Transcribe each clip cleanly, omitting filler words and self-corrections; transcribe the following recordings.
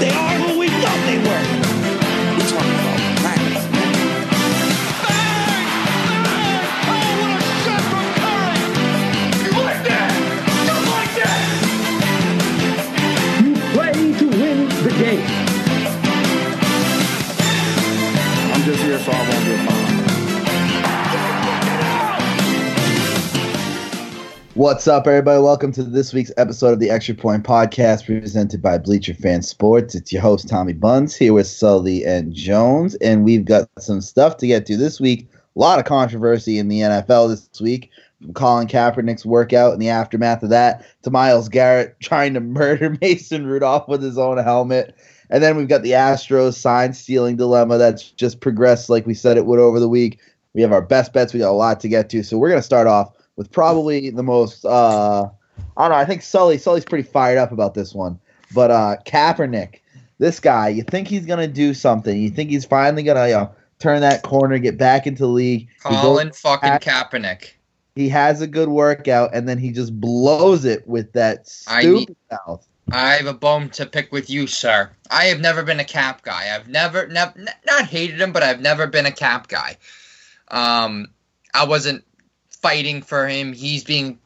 that they are who we thought they were. We're talking about Packers. Bang! Bang! Oh, what a shot from Curry! You like that? Just like that! You play to win the game. I'm just here so I won't get fined. What's up, everybody? Welcome to this week's episode of the Extra Point Podcast, presented by Bleacher Fan Sports. It's your host, Tommy Buns, here with Sully and Jones, and we've got some stuff to get to this week. A lot of controversy in the NFL this week, from Colin Kaepernick's workout and the aftermath of that, to Myles Garrett trying to murder Mason Rudolph with his own helmet. And then we've got the Astros sign-stealing dilemma that's just progressed like we said it would over the week. We have our best bets. We got a lot to get to, so we're going to start off with probably the most, I don't know, I think Sully's pretty fired up about this one. But Kaepernick, this guy, you think he's going to do something. You think he's finally going to turn that corner, get back into the league. Colin fucking Kaepernick. He has a good workout, and then he just blows it with that stupid mouth. I have a bone to pick with you, sir. I have never been a Cap guy. I've never hated him, but I've never been a Cap guy. I wasn't fighting for him, he's being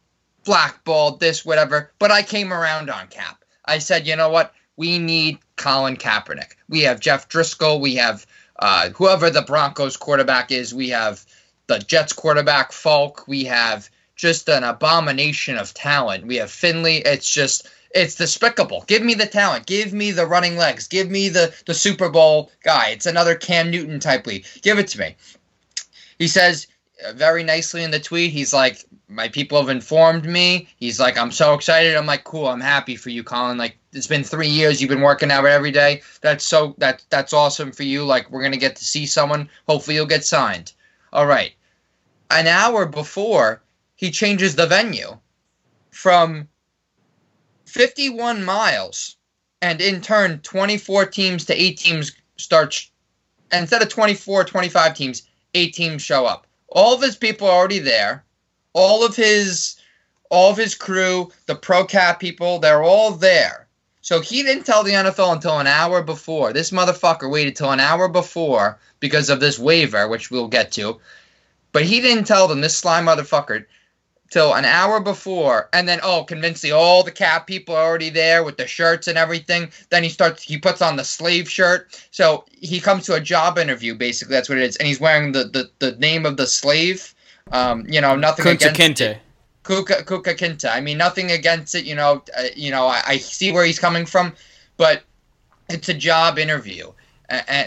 blackballed, this, whatever. But I came around on Cap. I said, you know what? We need Colin Kaepernick. We have Jeff Driscoll. We have whoever the Broncos quarterback is. We have the Jets quarterback, Falk. We have just an abomination of talent. We have Finley. It's despicable. Give me the talent. Give me the running legs. Give me the Super Bowl guy. It's another Cam Newton type lead. Give it to me. He says very nicely in the tweet, he's like, my people have informed me. He's like, I'm so excited. I'm like, cool. I'm happy for you, Colin. Like, it's been 3 years. You've been working out every day. That's awesome for you. Like, we're going to get to see someone. Hopefully you'll get signed. All right. An hour before, he changes the venue from 51 miles and in turn 24 teams to 8 teams start. Instead of 24, 25 teams, 8 teams show up. All of his people are already there. All of his crew, the pro-Cap people, they're all there. So he didn't tell the NFL until an hour before. This motherfucker waited till an hour before because of this waiver, which we'll get to. But he didn't tell them, this slime motherfucker, till an hour before. And then, convincingly, all the Cap people are already there with the shirts and everything. Then he puts on the slave shirt. So he comes to a job interview, basically. That's what it is. And he's wearing the name of the slave. Nothing against Kinte. Kunta Kinte. I mean, nothing against it. I see where he's coming from. But it's a job interview.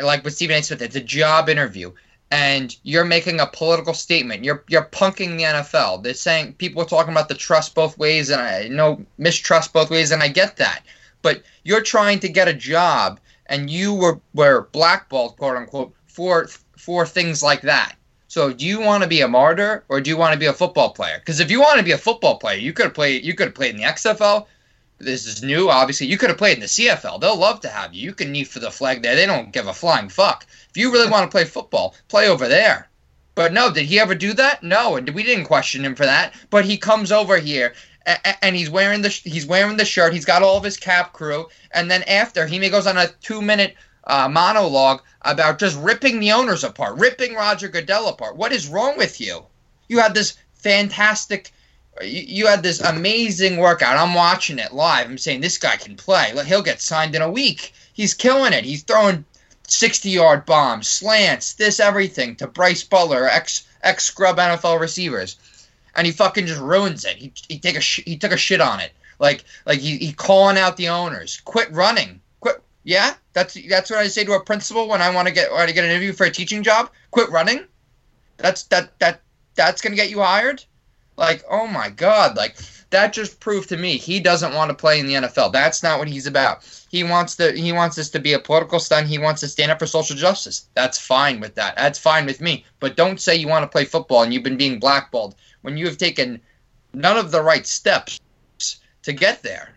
Like with Stephen A. Smith, it's a job interview. And you're making a political statement. You're punking the NFL. They're saying, people are talking about the trust both ways, and I know mistrust both ways, and I get that. But you're trying to get a job, and you were blackballed, quote unquote, for things like that. So do you want to be a martyr, or do you want to be a football player? Because if you want to be a football player, you could have played in the XFL. This is new, obviously. You could have played in the CFL. They'll love to have you. You can kneel for the flag there. They don't give a flying fuck. If you really want to play football, play over there. But no, did he ever do that? No, and we didn't question him for that. But he comes over here, and he's wearing the shirt. He's got all of his Cap crew. And then after, he goes on a 2-minute monologue about just ripping the owners apart, ripping Roger Goodell apart. What is wrong with you? You had this fantastic... You had this amazing workout. I'm watching it live. I'm saying, this guy can play. He'll get signed in a week. He's killing it. He's throwing 60-yard bombs, slants, this, everything to Bryce Butler, ex-scrub NFL receivers. And he fucking just ruins it. He took a shit on it. Like he calling out the owners. Quit running. Quit. Yeah? That's what I say to a principal when I want to get an interview for a teaching job. Quit running? That's going to get you hired? Like, oh my God, like, that just proved to me he doesn't want to play in the NFL. That's not what he's about. He wants this to be a political stunt. He wants to stand up for social justice. That's fine with that. That's fine with me. But don't say you want to play football and you've been being blackballed when you have taken none of the right steps to get there.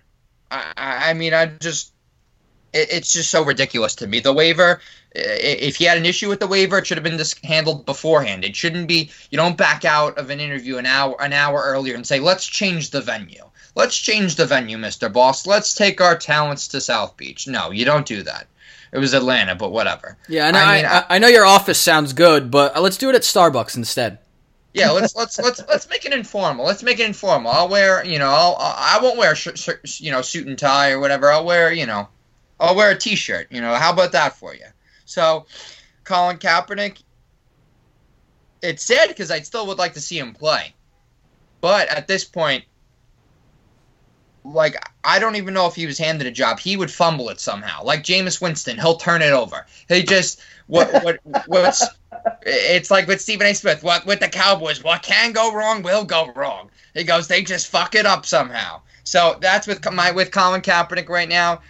It's just so ridiculous to me. The waiver, if he had an issue with the waiver, it should have been handled beforehand. It shouldn't be, you don't back out of an interview an hour earlier and say, let's change the venue. Let's change the venue, Mr. Boss. Let's take our talents to South Beach. No, you don't do that. It was Atlanta, but whatever. Yeah, I know, I know your office sounds good, but let's do it at Starbucks instead. Yeah, let's make it informal. Let's make it informal. I'll wear, you know, I won't wear suit and tie or whatever. I'll wear a T-shirt. You know, how about that for you? So, Colin Kaepernick. It's sad because I still would like to see him play, but at this point, like, I don't even know if he was handed a job. He would fumble it somehow. Like Jameis Winston, he'll turn it over. He just what's it's like with Stephen A. Smith. What with the Cowboys? What can go wrong will go wrong. He goes, they just fuck it up somehow. So that's with Colin Kaepernick right now.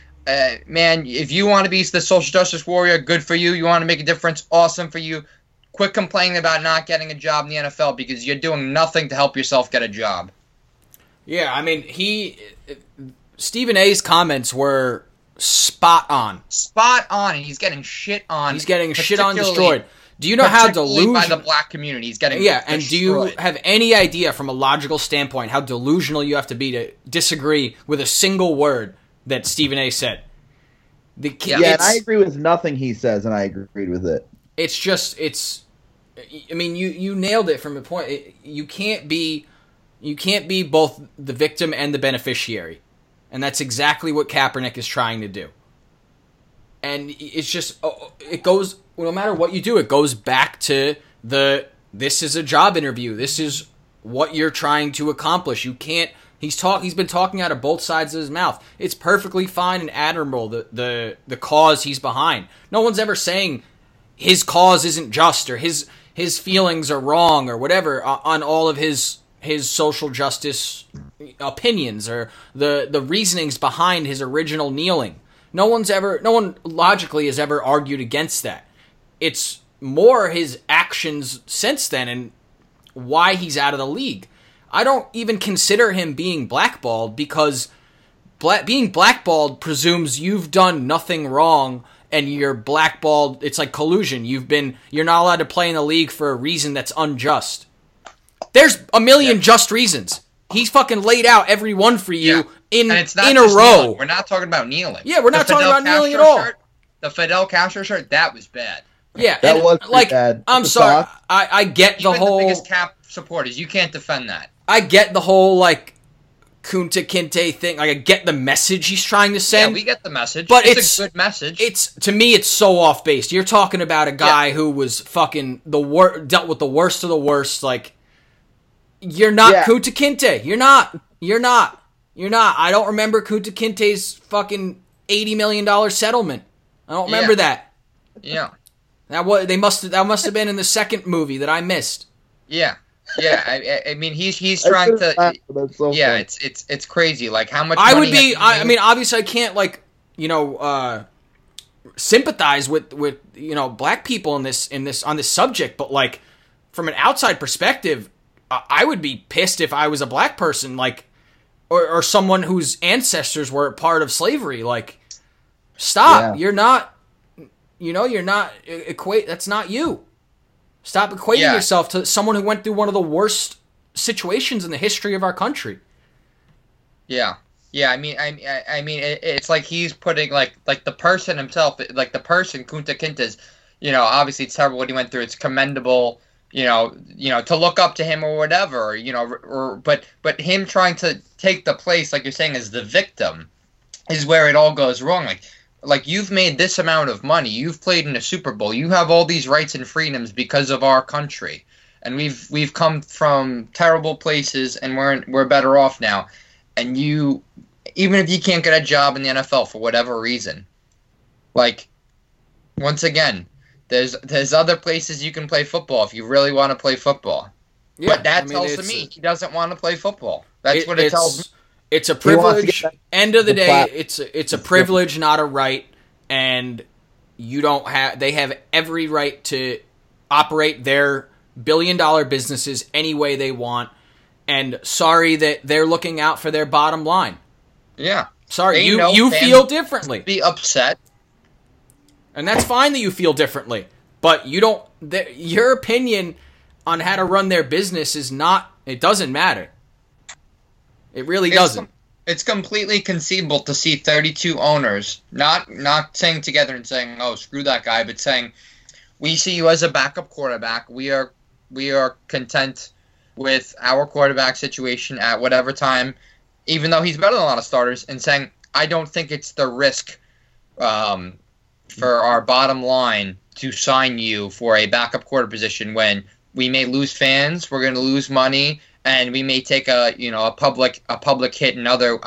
Man, if you want to be the social justice warrior, good for you. You want to make a difference, awesome for you. Quit complaining about not getting a job in the NFL because you're doing nothing to help yourself get a job. Yeah, I mean, Stephen A's comments were spot on. Spot on, and he's getting shit on. He's getting shit on, destroyed. Do you know how delusional by the black community? He's getting destroyed. And do you have any idea from a logical standpoint how delusional you have to be to disagree with a single word that Stephen A said? And I agree with nothing he says, and I agreed with it. It's just, I mean, you nailed it from a point. You can't be both the victim and the beneficiary. And that's exactly what Kaepernick is trying to do. And it's just, it goes, no matter what you do, it goes back to this is a job interview. This is what you're trying to accomplish. You can't, he's been talking out of both sides of his mouth. It's perfectly fine and admirable, the cause he's behind. No one's ever saying his cause isn't just or his feelings are wrong or whatever on all of his social justice opinions or the reasonings behind his original kneeling. No one logically has ever argued against that. It's more his actions since then and why he's out of the league. I don't even consider him being blackballed because being blackballed presumes you've done nothing wrong and you're blackballed. It's like collusion. You're not allowed to play in the league for a reason that's unjust. There's a million just reasons. He's fucking laid out every one for you in a row. Kneeling. We're not talking about kneeling. Yeah, we're not talking about kneeling at all. Shirt, the Fidel Castro shirt, that was bad. Yeah, that was like bad. I'm sorry. I get the whole. Even the biggest Cap supporters, you can't defend that. I get the whole like Kunta Kinte thing. Like I get the message he's trying to send. Yeah, we get the message. But it's a good message. It's to me, it's so off base. You're talking about a guy who was fucking dealt with the worst of the worst, like. You're not Kunta Kinte. You're not. I don't remember Kunta Kinte's fucking $80 million settlement. I don't remember that. Yeah. That must have been in the second movie that I missed. Yeah. Yeah. I mean, he's trying to. So funny. It's crazy. Like how much. I mean, obviously, I can't sympathize with black people on this subject, but like from an outside perspective. I would be pissed if I was a black person, like, or someone whose ancestors were part of slavery. Like, stop! Yeah. You're not equate. That's not you. Stop equating yourself to someone who went through one of the worst situations in the history of our country. Yeah, yeah. I mean, it's like he's putting like the person himself, like the person Kunta Kinte is. You know, obviously, it's terrible what he went through. It's commendable. You know, to look up to him or whatever, but him trying to take the place, like you're saying, as the victim is where it all goes wrong. Like you've made this amount of money. You've played in a Super Bowl. You have all these rights and freedoms because of our country. And we've come from terrible places and we're better off now. And you, even if you can't get a job in the NFL for whatever reason, like once again, There's other places you can play football if you really want to play football. Yeah, but that tells me he doesn't want to play football. That's what it tells me. It's a privilege. End of the day, it's a privilege, not a right. And you don't have. They have every right to operate their billion-dollar businesses any way they want. And sorry that they're looking out for their bottom line. Yeah. Sorry, you feel differently. Be upset. And that's fine that you feel differently, but you don't. Your opinion on how to run their business is not. It doesn't matter. It really doesn't. It's completely conceivable to see 32 owners, not saying together and saying, oh, screw that guy, but saying, we see you as a backup quarterback. We are content with our quarterback situation at whatever time, even though he's better than a lot of starters, and saying, I don't think it's the risk for our bottom line to sign you for a backup quarter position when we may lose fans, we're going to lose money, and we may take a public hit in other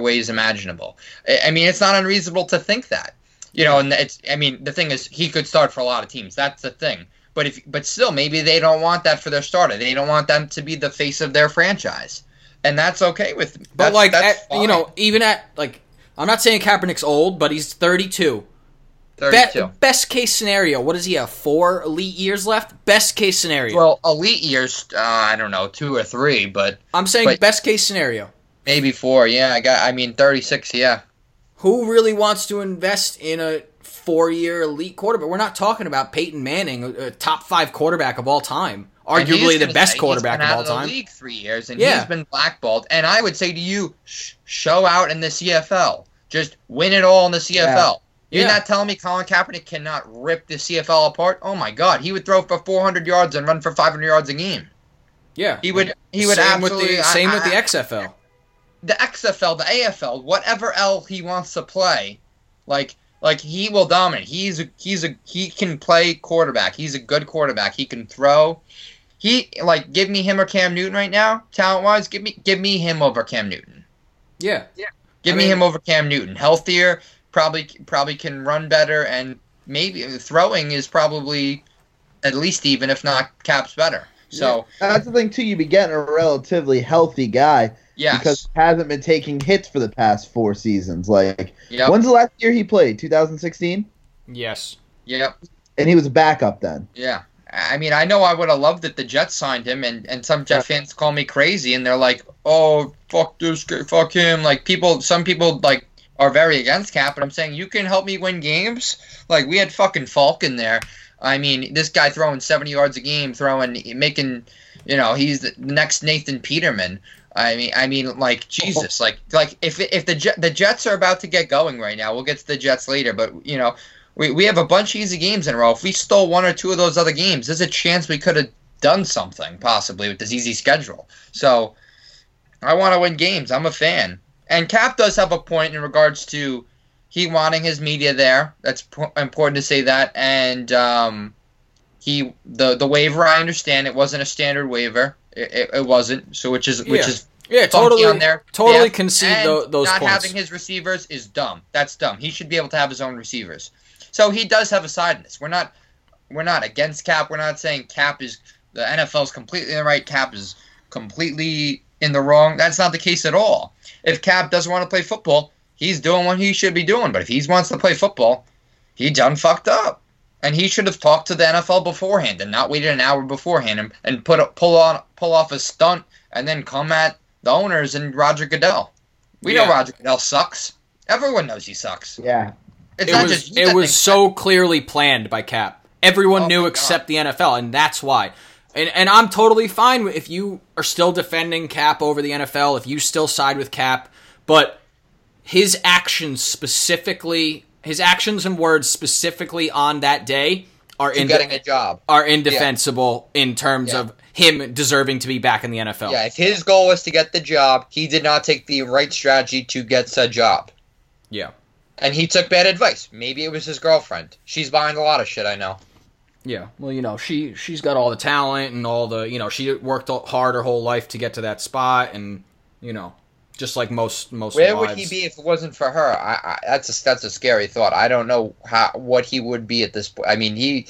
ways imaginable. I mean, it's not unreasonable to think that. You know, and it's, I mean, the thing is, he could start for a lot of teams. That's the thing. But still, maybe they don't want that for their starter. They don't want them to be the face of their franchise, and that's okay with them. But I'm not saying Kaepernick's old, but he's 32. 32. Best case scenario, what is he have? 4 elite years left. Best case scenario. Well, elite years, I don't know, 2 or 3, but I'm saying best case scenario. Maybe 4. Yeah, 36. Yeah. Who really wants to invest in a 4-year elite quarterback? We're not talking about Peyton Manning, a top 5 quarterback of all time, arguably the best quarterback of all time. He's been out of the league 3 years, and he's been blackballed. And I would say to you, show out in the CFL. Just win it all in the CFL. Yeah. You're not telling me Colin Kaepernick cannot rip the CFL apart? Oh my God, he would throw for 400 yards and run for 500 yards a game. Yeah, he would absolutely. Same with the XFL. The XFL, the AFL, whatever L he wants to play, like he will dominate. He can play quarterback. He's a good quarterback. He can throw. Give me him or Cam Newton right now, talent wise. Give me him over Cam Newton. Yeah. Give me him over Cam Newton. Healthier, probably can run better, and maybe throwing is probably at least even, if not Cap's better. So yeah. That's the thing too. You be getting a relatively healthy guy. Yes. Because he hasn't been taking hits for the past 4 seasons. When's the last year he played? 2016? Yes. Yep. And he was a backup then. Yeah. I mean, I know I would have loved that the Jets signed him, and some Jet fans call me crazy, and they're like, oh, fuck this guy, fuck him. Some people are very against Cap, but I'm saying, you can help me win games? Like, we had fucking Falk in there. I mean, this guy throwing 70 yards a game, making, he's the next Nathan Peterman. I mean, Jesus, if the Jets are about to get going right now, we'll get to the Jets later, but we have a bunch of easy games in a row. If we stole 1 or 2 of those other games, there's a chance we could have done something possibly with this easy schedule. So I want to win games. I'm a fan, and Cap does have a point in regards to he wanting his media there. That's important to say that, and the waiver. I understand it wasn't a standard waiver. It wasn't, so which is totally on there. Totally concede those points. Not having his receivers is dumb. That's dumb. He should be able to have his own receivers. So he does have a side in this. We're not against Cap. We're not saying Cap is the NFL's completely in the right. Cap is completely in the wrong. That's not the case at all. If Cap doesn't want to play football, he's doing what he should be doing. But if he wants to play football, he done fucked up. And he should have talked to the NFL beforehand and not waited an hour beforehand and pull off a stunt and then come at the owners and Roger Goodell. We know Roger Goodell sucks. Everyone knows he sucks. Yeah. It was so clearly planned by Cap. Everyone knew except the NFL, and that's why. And I'm totally fine if you are still defending Cap over the NFL, if you still side with Cap, but his actions specifically... His actions and words specifically on that day are indefensible in terms of him deserving to be back in the NFL. Yeah, if his goal was to get the job, he did not take the right strategy to get said job. Yeah. And he took bad advice. Maybe it was his girlfriend. She's behind a lot of shit, I know. Yeah, well, she's got all the talent and all the, she worked hard her whole life to get to that spot, and, just like most where lives. Would he be if it wasn't for her? I that's a scary thought. I don't know what he would be at this point. I mean,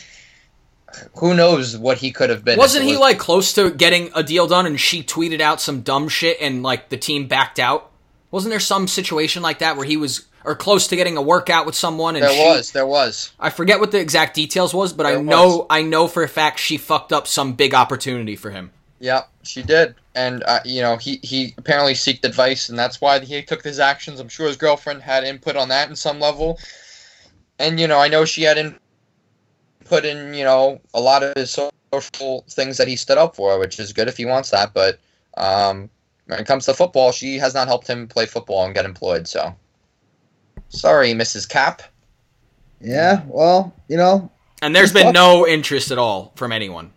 who knows what he could have been. Wasn't he close to getting a deal done, and she tweeted out some dumb shit and the team backed out? Wasn't there some situation like that where he was close to getting a workout with someone? And there was. I forget what the exact details was, but I know for a fact she fucked up some big opportunity for him. Yeah, she did. And, he apparently seeked advice, and that's why he took his actions. I'm sure his girlfriend had input on that in some level. And, I know she had input in, a lot of his social things that he stood up for, which is good if he wants that. But when it comes to football, she has not helped him play football and get employed. So, sorry, Mrs. Cap. Yeah, well, you know. And there's been no interest at all from anyone.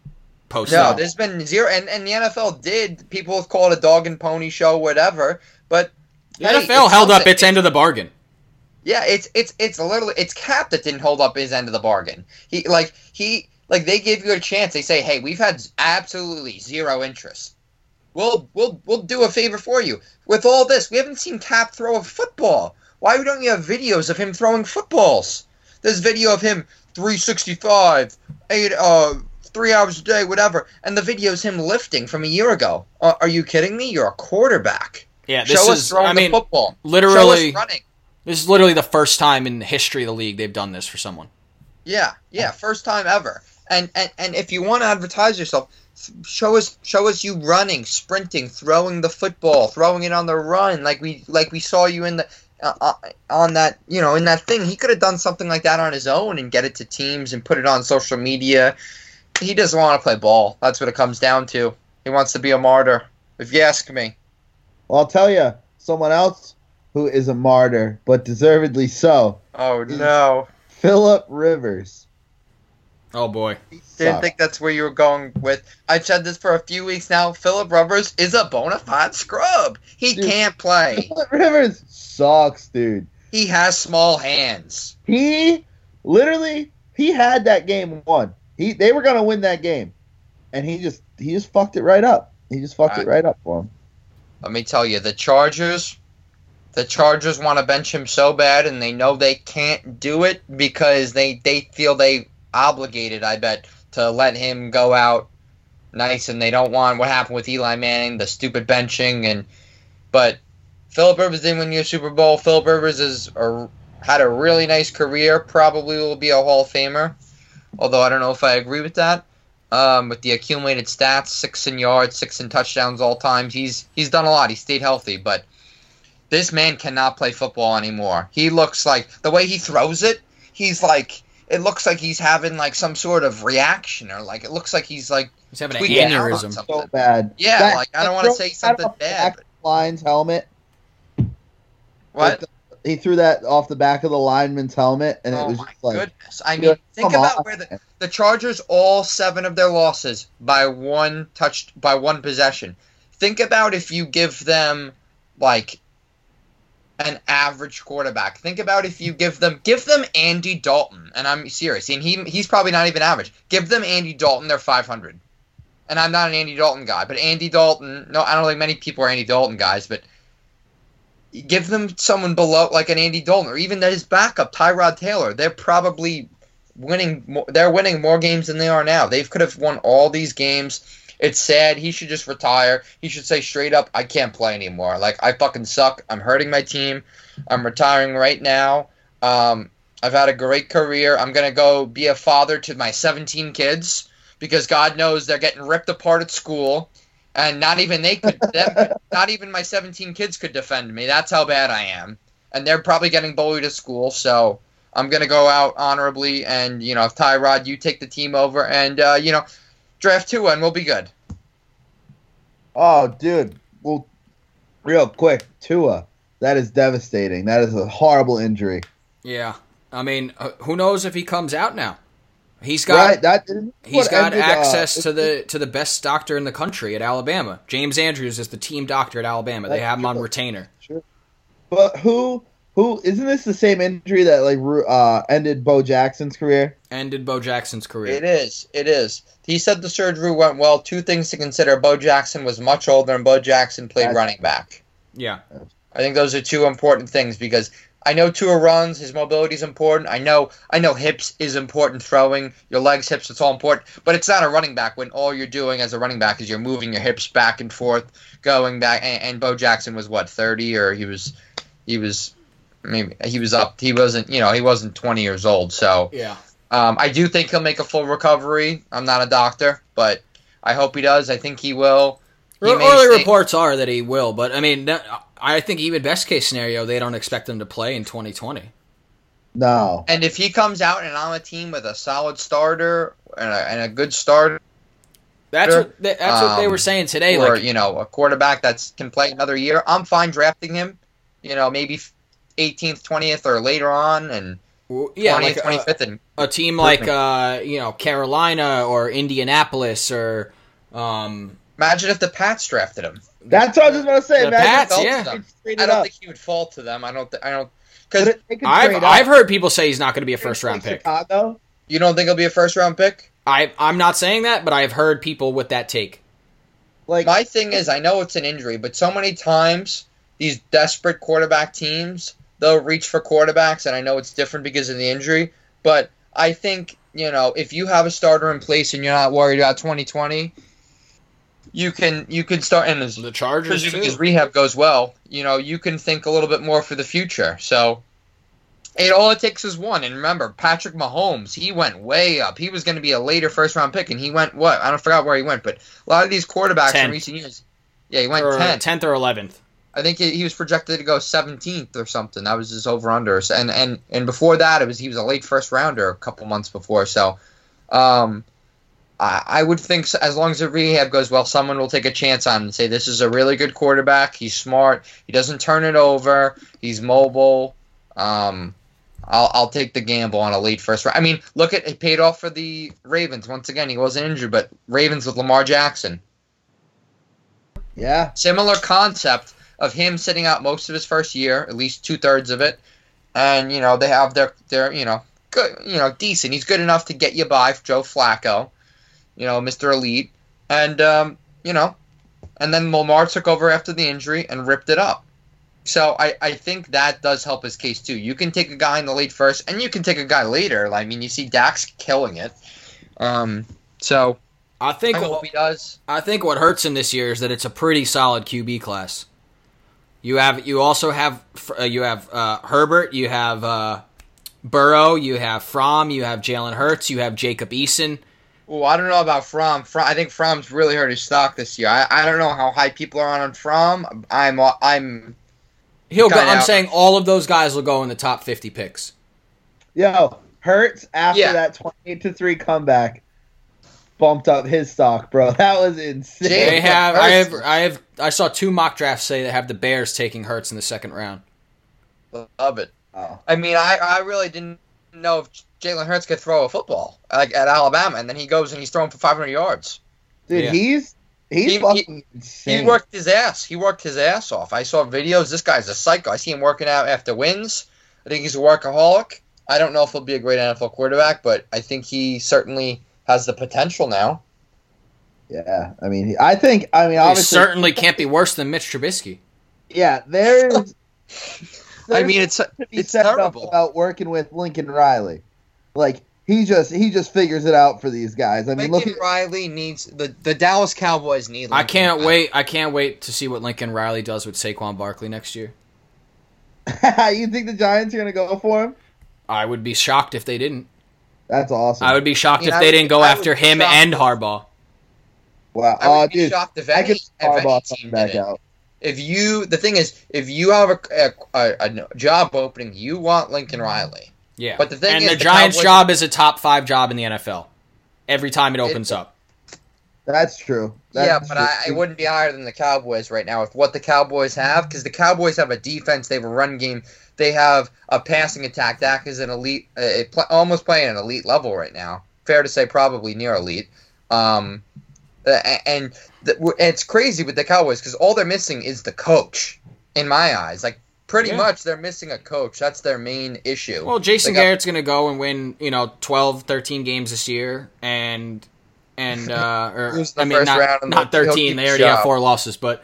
No, there's been zero. And the NFL did. People have called a dog and pony show, whatever. But the NFL held up its end of the bargain. Yeah, it's literally Cap that didn't hold up his end of the bargain. He they give you a chance. They say, hey, we've had absolutely zero interest. We'll do a favor for you. With all this, we haven't seen Cap throw a football. Why don't you have videos of him throwing footballs? There's video of him 365, 3 hours a day, whatever, and the video's him lifting from a year ago. Are you kidding me? You're a quarterback. Yeah, Show us throwing the football. Literally, show us running. This is literally the first time in the history of the league they've done this for someone. Yeah, first time ever. And if you want to advertise yourself, show us you running, sprinting, throwing the football, throwing it on the run, like we saw you in the on that, you know, in that thing. He could have done something like that on his own and get it to teams and put it on social media. He doesn't want to play ball. That's what it comes down to. He wants to be a martyr, if you ask me. Well, I'll tell you, someone else who is a martyr, but deservedly so. Oh, no. Phillip Rivers. Oh, boy. Didn't think that's where you were going with. I've said this for a few weeks now. Phillip Rivers is a bona fide scrub. He can't play. Phillip Rivers sucks, dude. He has small hands. He had that game won. They were gonna win that game, and he just fucked it right up. He just fucked it right up for him. Let me tell you, the Chargers want to bench him so bad, and they know they can't do it because they feel they obligated. I bet to let him go out nice, and they don't want what happened with Eli Manning, the stupid benching, but Phillip Rivers didn't win your Super Bowl. Phillip Rivers had a really nice career. Probably will be a Hall of Famer. Although I don't know if I agree with that, with the accumulated stats, 6 in yards, 6 in touchdowns all times, he's done a lot. He stayed healthy, but this man cannot play football anymore. He looks like the way he throws it. He's like it looks like he's having like some sort of reaction, or like it looks like he's having an aneurysm. So bad. Yeah, I don't want to say something bad. Line's helmet. What? He threw that off the back of the lineman's helmet, and it was just like... Oh, my goodness. I mean, think about where the Chargers, all 7 of their losses by one possession. Think about if you give them, like, an average quarterback. Think about if you give them Andy Dalton, and I'm serious, and he's probably not even average. Give them Andy Dalton, they're 500. And I'm not an Andy Dalton guy, but Andy Dalton... No, I don't think many people are Andy Dalton guys, but... Give them someone below, like an Andy Dalton, or even his backup, Tyrod Taylor. They're probably winning. They're winning more games than they are now. They could have won all these games. It's sad. He should just retire. He should say straight up, "I can't play anymore. Like I fucking suck. I'm hurting my team. I'm retiring right now. I've had a great career. I'm gonna go be a father to my 17 kids because God knows they're getting ripped apart at school." And not even they could, not even my 17 kids could defend me. That's how bad I am. And they're probably getting bullied at school. So I'm going to go out honorably. And, you know, if Tyrod, you take the team over and, you know, draft 2 and we'll be good. Oh, dude. Well, real quick, Tua, that is devastating. That is a horrible injury. Yeah. I mean, who knows if he comes out now? He's got access to the best doctor in the country at Alabama. James Andrews is the team doctor at Alabama. They have him on retainer. Sure. But who isn't this the same injury that like ended Bo Jackson's career? It is. He said the surgery went well. 2 things to consider: Bo Jackson was much older, and Bo Jackson played running back. Yeah, I think those are 2 important things because. I know Tua runs, his mobility is important. I know hips is important, throwing, your legs, hips, it's all important. But it's not a running back when all you're doing as a running back is you're moving your hips back and forth, going back. And Bo Jackson was, 30? Or he was maybe he was up. He wasn't 20 years old. So yeah. I do think he'll make a full recovery. I'm not a doctor, but I hope he does. I think he will. Early reports are that he will, but I mean... I think even best case scenario, they don't expect him to play in 2020. No. And if he comes out and on a team with a solid starter and a good starter, That's what they were saying today. Or, like, you know, a quarterback that can play another year. I'm fine drafting him, you know, maybe 18th, 20th, or later on, and 20th, 25th. And a team like, you know, Carolina or Indianapolis or imagine if the Pats drafted him. That's what I was just going to say. The Pats, I don't think he would fall to them. I don't. Because I've heard people say he's not going to be a first-round pick. Chicago? You don't think he'll be a first-round pick? I'm not saying that, but I've heard people with that take. Like, my thing is, I know it's an injury, but so many times these desperate quarterback teams, they'll reach for quarterbacks, and I know it's different because of the injury, but I think, you know, if you have a starter in place and you're not worried about 2020, you can start, and the Chargers too. His rehab goes well, you know, you can think a little bit more for the future. So it takes is one. And remember, Patrick Mahomes, he went way up. He was going to be a later first round pick, and he went what? I forgot where he went, but a lot of these quarterbacks in recent years, he went 10th or 11th. I think he was projected to go 17th or something. That was his over under. And before that, he was a late first rounder a couple months before. So, I would think as long as the rehab goes well, someone will take a chance on him and say, this is a really good quarterback. He's smart. He doesn't turn it over. He's mobile. I'll take the gamble on a late first round. I mean, look at it paid off for the Ravens. Once again, he wasn't injured, but Ravens with Lamar Jackson. Yeah. Similar concept of him sitting out most of his first year, at least 2/3 of it. And, you know, they have their you know, good, you know, decent. He's good enough to get you by Joe Flacco. You know, Mr. Elite, and, you know, and then Lamar took over after the injury and ripped it up. So I think that does help his case, too. You can take a guy in the late first, and you can take a guy later. I mean, you see Dak's killing it. So I hope he does. I think what hurts him this year is that it's a pretty solid QB class. You also have Herbert, you have Burrow, you have Fromm, you have Jalen Hurts, you have Jacob Eason. Oh, I don't know about Fromm. I think Fromm's really hurt his stock this year. I don't know how high people are on Fromm. I'm saying all of those guys will go in the top 50 picks. Yo, Hurts after that 28-3 comeback bumped up his stock, bro. That was insane. I saw two mock drafts say they have the Bears taking Hurts in the second round. Love it. Oh. I mean, I really didn't know if Jalen Hurts could throw a football like at Alabama, and then he goes and he's throwing for 500 yards. Dude, he's fucking insane. He worked his ass off. I saw videos. This guy's a psycho. I see him working out after wins. I think he's a workaholic. I don't know if he'll be a great NFL quarterback, but I think he certainly has the potential now. Yeah, I mean, obviously, he certainly can't be worse than Mitch Trubisky. Yeah, there's. I mean, it's terrible about working with Lincoln Riley. Like he just figures it out for these guys. I mean, Lincoln Riley needs the Dallas Cowboys need. Lincoln. I can't wait to see what Lincoln Riley does with Saquon Barkley next year. You think the Giants are going to go for him? I would be shocked if they didn't. That's awesome. I would be shocked if they didn't go after him and Harbaugh. Wow, I would be shocked if Harbaugh came back out. The thing is, if you have a job opening, you want Lincoln Riley. Yeah, but the Giants' job is a top 5 job in the NFL. Every time it opens up. That's true. I wouldn't be higher than the Cowboys right now with what the Cowboys have, because the Cowboys have a defense, they have a run game, they have a passing attack that is an elite, almost playing an elite level right now. Fair to say, probably near elite. And it's crazy with the Cowboys because all they're missing is the coach, in my eyes. Like, pretty much they're missing a coach. That's their main issue. Well, Jason Garrett's going to go and win, you know, 12, 13 games this year. Not 13. They already have 4 losses. But,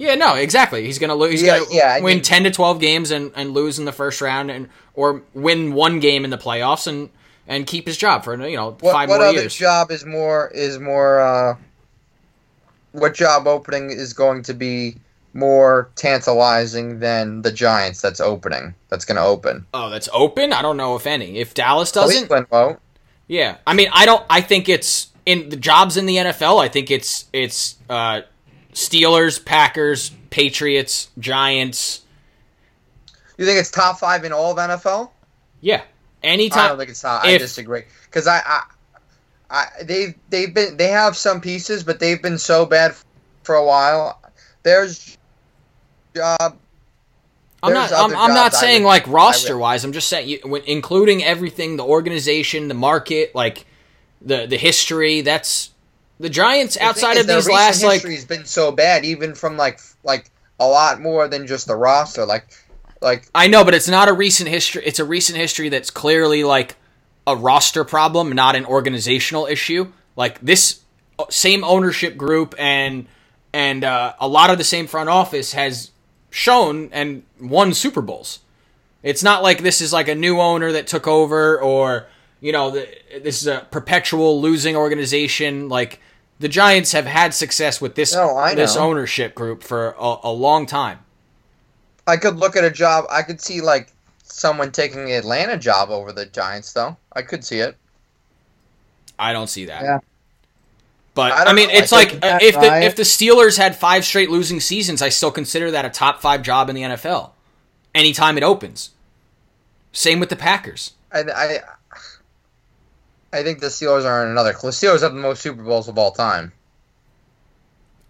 exactly. He's going to lose. He's going to win 10 to 12 games and lose in the first round or win one game in the playoffs and keep his job for, you know, 5 more years. What other job what job opening is going to be more tantalizing than the Giants that's going to open? Oh, that's open? I don't know if any. If Dallas doesn't... Well, yeah. I mean, I think it's... In the jobs in the NFL, I think it's Steelers, Packers, Patriots, Giants. You think it's top 5 in all of NFL? Yeah. Anytime. I don't think it's top. I disagree. Because I They have some pieces, but they've been so bad for a while. I'm not saying like roster wise. I'm just saying including everything, the organization, the market, like the history. That's the Giants outside of these last like. History's been so bad, even from like a lot more than just the roster. Like I know, but it's not a recent history. It's a recent history that's clearly like a roster problem, not an organizational issue. Like this same ownership group and a lot of the same front office has shown and won Super Bowls. It's not like this is like a new owner that took over, or you know, this is a perpetual losing organization. Like the Giants have had success with this ownership group for a long time. I could look at a job. I could see like someone taking the Atlanta job over the Giants, though. I could see it. I don't see that. Yeah. But I mean, it's like if the Steelers had 5 straight losing seasons, I still consider that a top 5 job in the NFL anytime it opens. Same with the Packers. I think the Steelers are in another. The Steelers have the most Super Bowls of all time.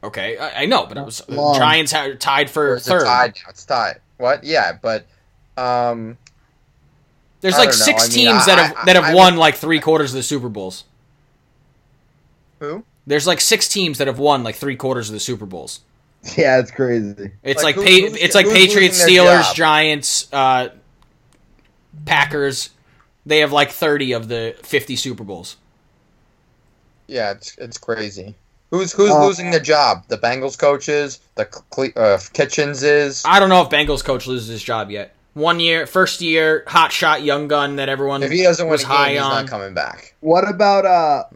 Okay, I know, but Giants are tied for third. It's tied. What? Yeah, but there's like 6 teams that have won like 3/4 of the Super Bowls. Who? There's like 6 teams that have won like 3/4 of the Super Bowls. Yeah, it's crazy. It's like Patriots, Steelers, Giants, Packers. They have like 30 of the 50 Super Bowls. Yeah, it's crazy. Who's losing the job? The Bengals coaches, the Kitchens is. I don't know if Bengals coach loses his job yet. First year, hot shot, young gun that everyone was high on. If he doesn't win a game, he's not coming back. What about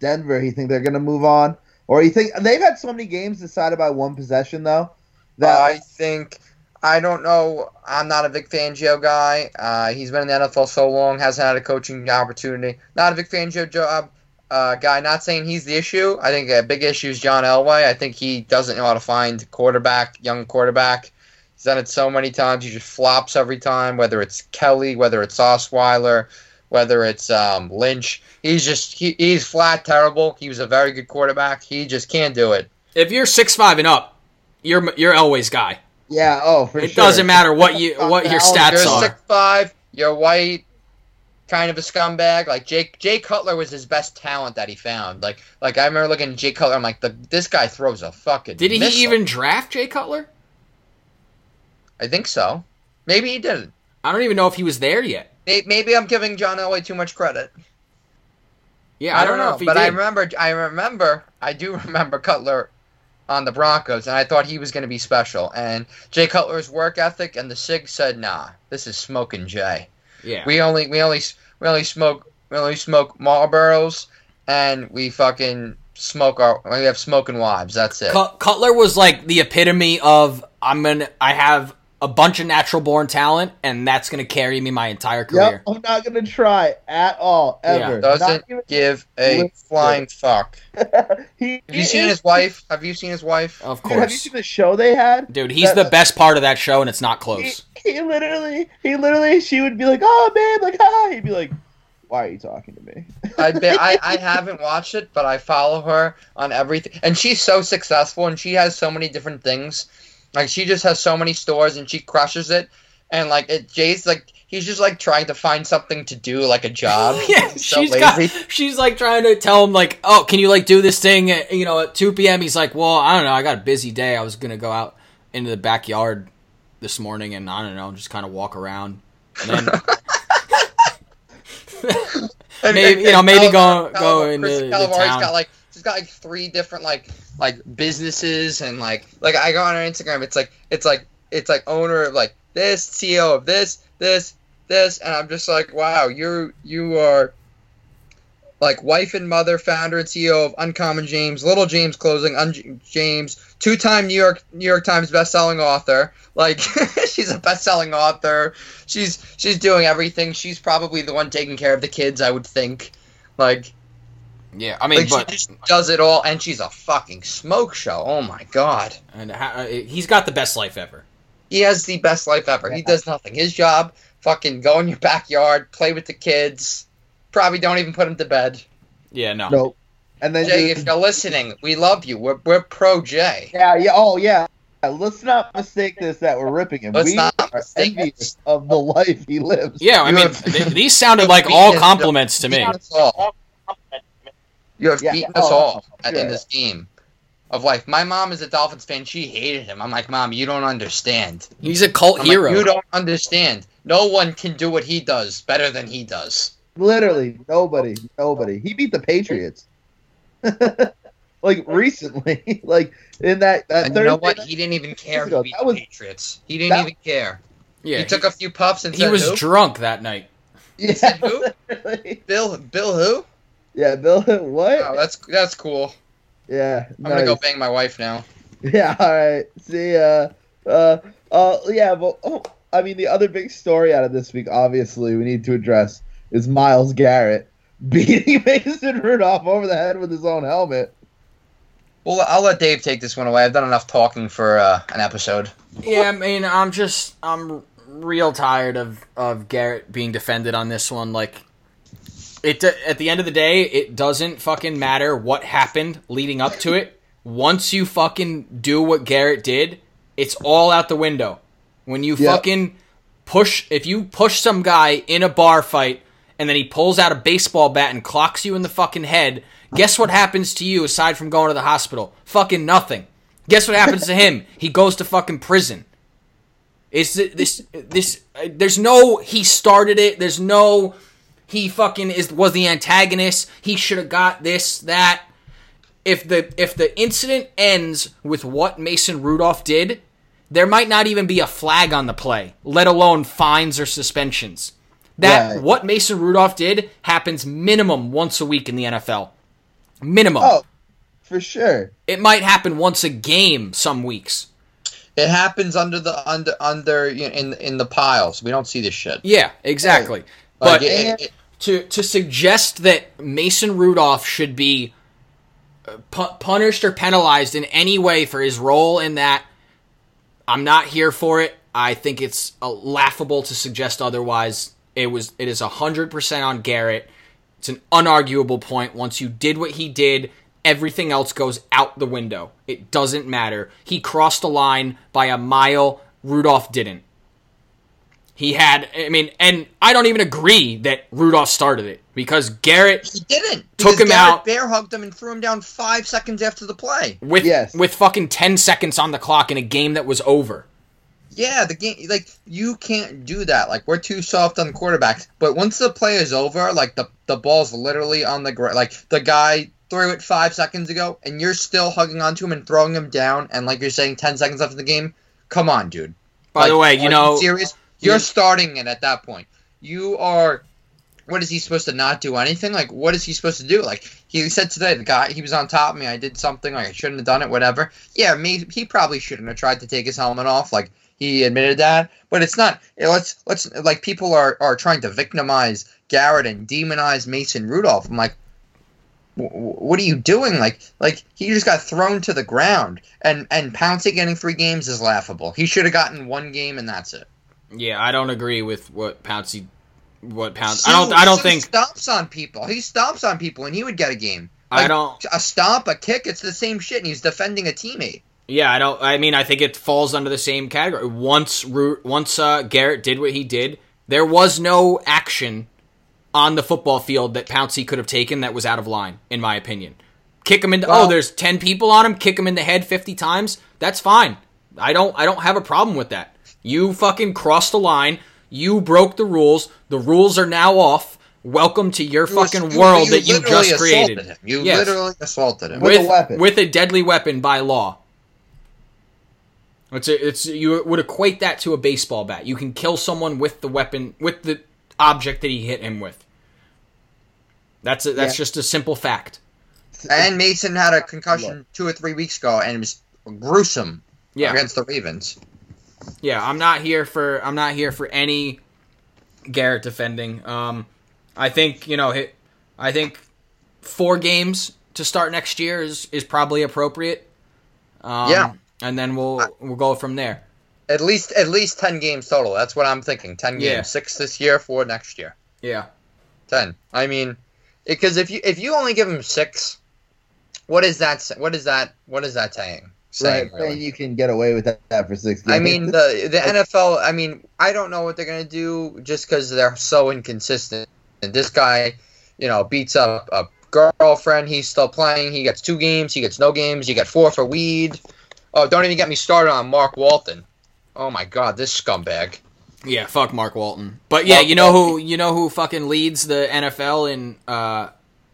Denver? You think they're going to move on, or you think they've had so many games decided by one possession though? I don't know. I'm not a Vic Fangio guy. He's been in the NFL so long, hasn't had a coaching opportunity. Not a Vic Fangio job guy. Not saying he's the issue. I think a big issue is John Elway. I think he doesn't know how to find young quarterback. He's done it so many times. He just flops every time, whether it's Kelly, whether it's Osweiler, whether it's Lynch. He's flat terrible. He was a very good quarterback. He just can't do it. If you're 6'5" and up, you're Elway's guy. Yeah, for sure. It doesn't matter what your stats are. You're 6'5", you're white, kind of a scumbag. Like Jay Cutler was his best talent that he found. Like I remember looking at Jay Cutler, I'm like, this guy throws a fucking missile. Did he even draft Jay Cutler? I think so. Maybe he didn't. I don't even know if he was there yet. Maybe I'm giving John Elway too much credit. Yeah, I don't know if he did. But I do remember Cutler on the Broncos, and I thought he was going to be special. And Jay Cutler's work ethic and the SIG said, "Nah, this is smoking Jay. Yeah, we only smoke Marlboros, and we fucking smoke we have smoking wives. That's it." Cutler was like the epitome of I have a bunch of natural born talent, and that's going to carry me my entire career. Yep, I'm not going to try at all ever. Yeah. Doesn't give a flying fuck. Have you seen his wife? Of course. Dude, have you seen the show they had? Dude, he's the best part of that show, and it's not close. He literally, she would be like, "Oh, babe, like, hi." He'd be like, "Why are you talking to me?" I haven't watched it, but I follow her on everything, and she's so successful, and she has so many different things. Like, she just has so many stores, and she crushes it. And, like, Jay's, like, he's just, like, trying to find something to do, like, a job. Yeah, she's, like, trying to tell him, like, "Oh, can you, like, do this thing at, you know, at 2 p.m.? He's like, "Well, I don't know. I got a busy day. I was going to go out into the backyard this morning and, I don't know, just kind of walk around." And then, maybe go into the town. She's got like 3 different like businesses, and like I go on her Instagram. It's like owner of like this, CEO of this, and I'm just like, wow, you are like wife and mother, founder and CEO of Uncommon James, Little James Clothing, James, 2-time New York Times best-selling author. Like she's a best-selling author. She's doing everything. She's probably the one taking care of the kids, I would think. Like. Yeah, I mean, like, but she just does it all, and she's a fucking smoke show. Oh my god! And he's got the best life ever. He has the best life ever. Yeah. He does nothing. His job: fucking go in your backyard, play with the kids, probably don't even put him to bed. Yeah, no. Nope. And then Jay, if you're listening, we love you. We're pro Jay. Yeah. Oh, yeah. Let's not mistake this that we're ripping him. Let's not mistake this of the life he lives. Yeah, I mean, these sounded like all compliments to me. You have beaten us all in this game of life. My mom is a Dolphins fan. She hated him. I'm like, Mom, you don't understand. He's a cult hero. Like, you don't understand. No one can do what he does better than he does. Literally, nobody. He beat the Patriots. Like recently, like in that and Thursday. You know what? He didn't even care if he beat the Patriots. He didn't even care. Yeah, he took a few puffs and he was drunk that night. Yeah, he said who? Bill who? Yeah, Bill. What? Oh, that's cool. Yeah, I'm gonna go bang my wife now. Yeah, all right. See, I mean, the other big story out of this week, obviously, we need to address is Myles Garrett beating Mason Rudolph over the head with his own helmet. Well, I'll let Dave take this one away. I've done enough talking for an episode. Yeah, I mean, I'm real tired of Garrett being defended on this one. Like, at the end of the day, it doesn't fucking matter what happened leading up to it. Once you fucking do what Garrett did, it's all out the window. When you fucking if you push some guy in a bar fight and then he pulls out a baseball bat and clocks you in the fucking head, guess what happens to you aside from going to the hospital? Fucking nothing. Guess what happens to him? He goes to fucking prison. It's this there's no he started it. There's no he fucking was the antagonist. He should have got this, that. If the incident ends with what Mason Rudolph did, there might not even be a flag on the play, let alone fines or suspensions. What Mason Rudolph did happens minimum once a week in the NFL. Minimum. Oh, for sure. It might happen once a game some weeks. It happens under you know, in the piles. We don't see this shit. Yeah, exactly. But to suggest that Mason Rudolph should be punished or penalized in any way for his role in that, I'm not here for it. I think it's laughable to suggest otherwise. It is 100% on Garrett. It's an unarguable point. Once you did what he did, everything else goes out the window. It doesn't matter. He crossed the line by a mile. Rudolph didn't. And I don't even agree that Rudolph started it because Garrett took him out. Bear hugged him and threw him down 5 seconds after the play with fucking 10 seconds on the clock in a game that was over. Yeah, the game, like, you can't do that. Like, we're too soft on quarterbacks. But once the play is over, like, the ball's literally on the ground. Like, the guy threw it 5 seconds ago, and you're still hugging onto him and throwing him down, and like you're saying 10 seconds left in the game. Come on, dude. By the way, you know... serious? You're starting it at that point. You are... What is he supposed to not do anything? Like, what is he supposed to do? Like, he said today, the guy, he was on top of me. I did something. Like, I shouldn't have done it, whatever. Yeah, he probably shouldn't have tried to take his helmet off. Like... He admitted that, but it's not. Let's like people are trying to victimize Garrett and demonize Mason Rudolph. I'm like, what are you doing? Like he just got thrown to the ground, and Pouncey getting 3 games is laughable. He should have gotten 1 game, and that's it. Yeah, I don't agree with what Pouncey. I don't think he stomps on people. He stomps on people, and he would get a game. Like, I don't a stomp, a kick. It's the same shit, and he's defending a teammate. Yeah, I think it falls under the same category. Once Garrett did what he did, there was no action on the football field that Pouncey could have taken that was out of line, in my opinion. Kick him there's 10 people on him, kick him in the head 50 times, that's fine. I don't have a problem with that. You fucking crossed the line, you broke the rules are now off. Welcome to your fucking world that you just created. Him. You literally assaulted him. With a weapon. With a deadly weapon by law. You would equate that to a baseball bat. You can kill someone with the weapon, with the object that he hit him with. That's just a simple fact. And Mason had a concussion 2 or 3 weeks ago, and it was gruesome against the Ravens. Yeah, I'm not here for any Garrett defending. I think I think 4 games to start next year is probably appropriate. Yeah. And then we'll go from there. At least 10 games total. That's what I'm thinking. 10 games, 6 this year, 4 next year. Yeah. 10. I mean, because if you only give him 6, what is that saying? Right, really? And you can get away with that for 6 games. I mean, the NFL, I mean, I don't know what they're going to do just because they're so inconsistent. And this guy, beats up a girlfriend. He's still playing. He gets 2 games. He gets no games. He got 4 for weed. Oh, don't even get me started on Mark Walton. Oh, my God, this scumbag. Yeah, fuck Mark Walton. But, yeah, you know who fucking leads the NFL in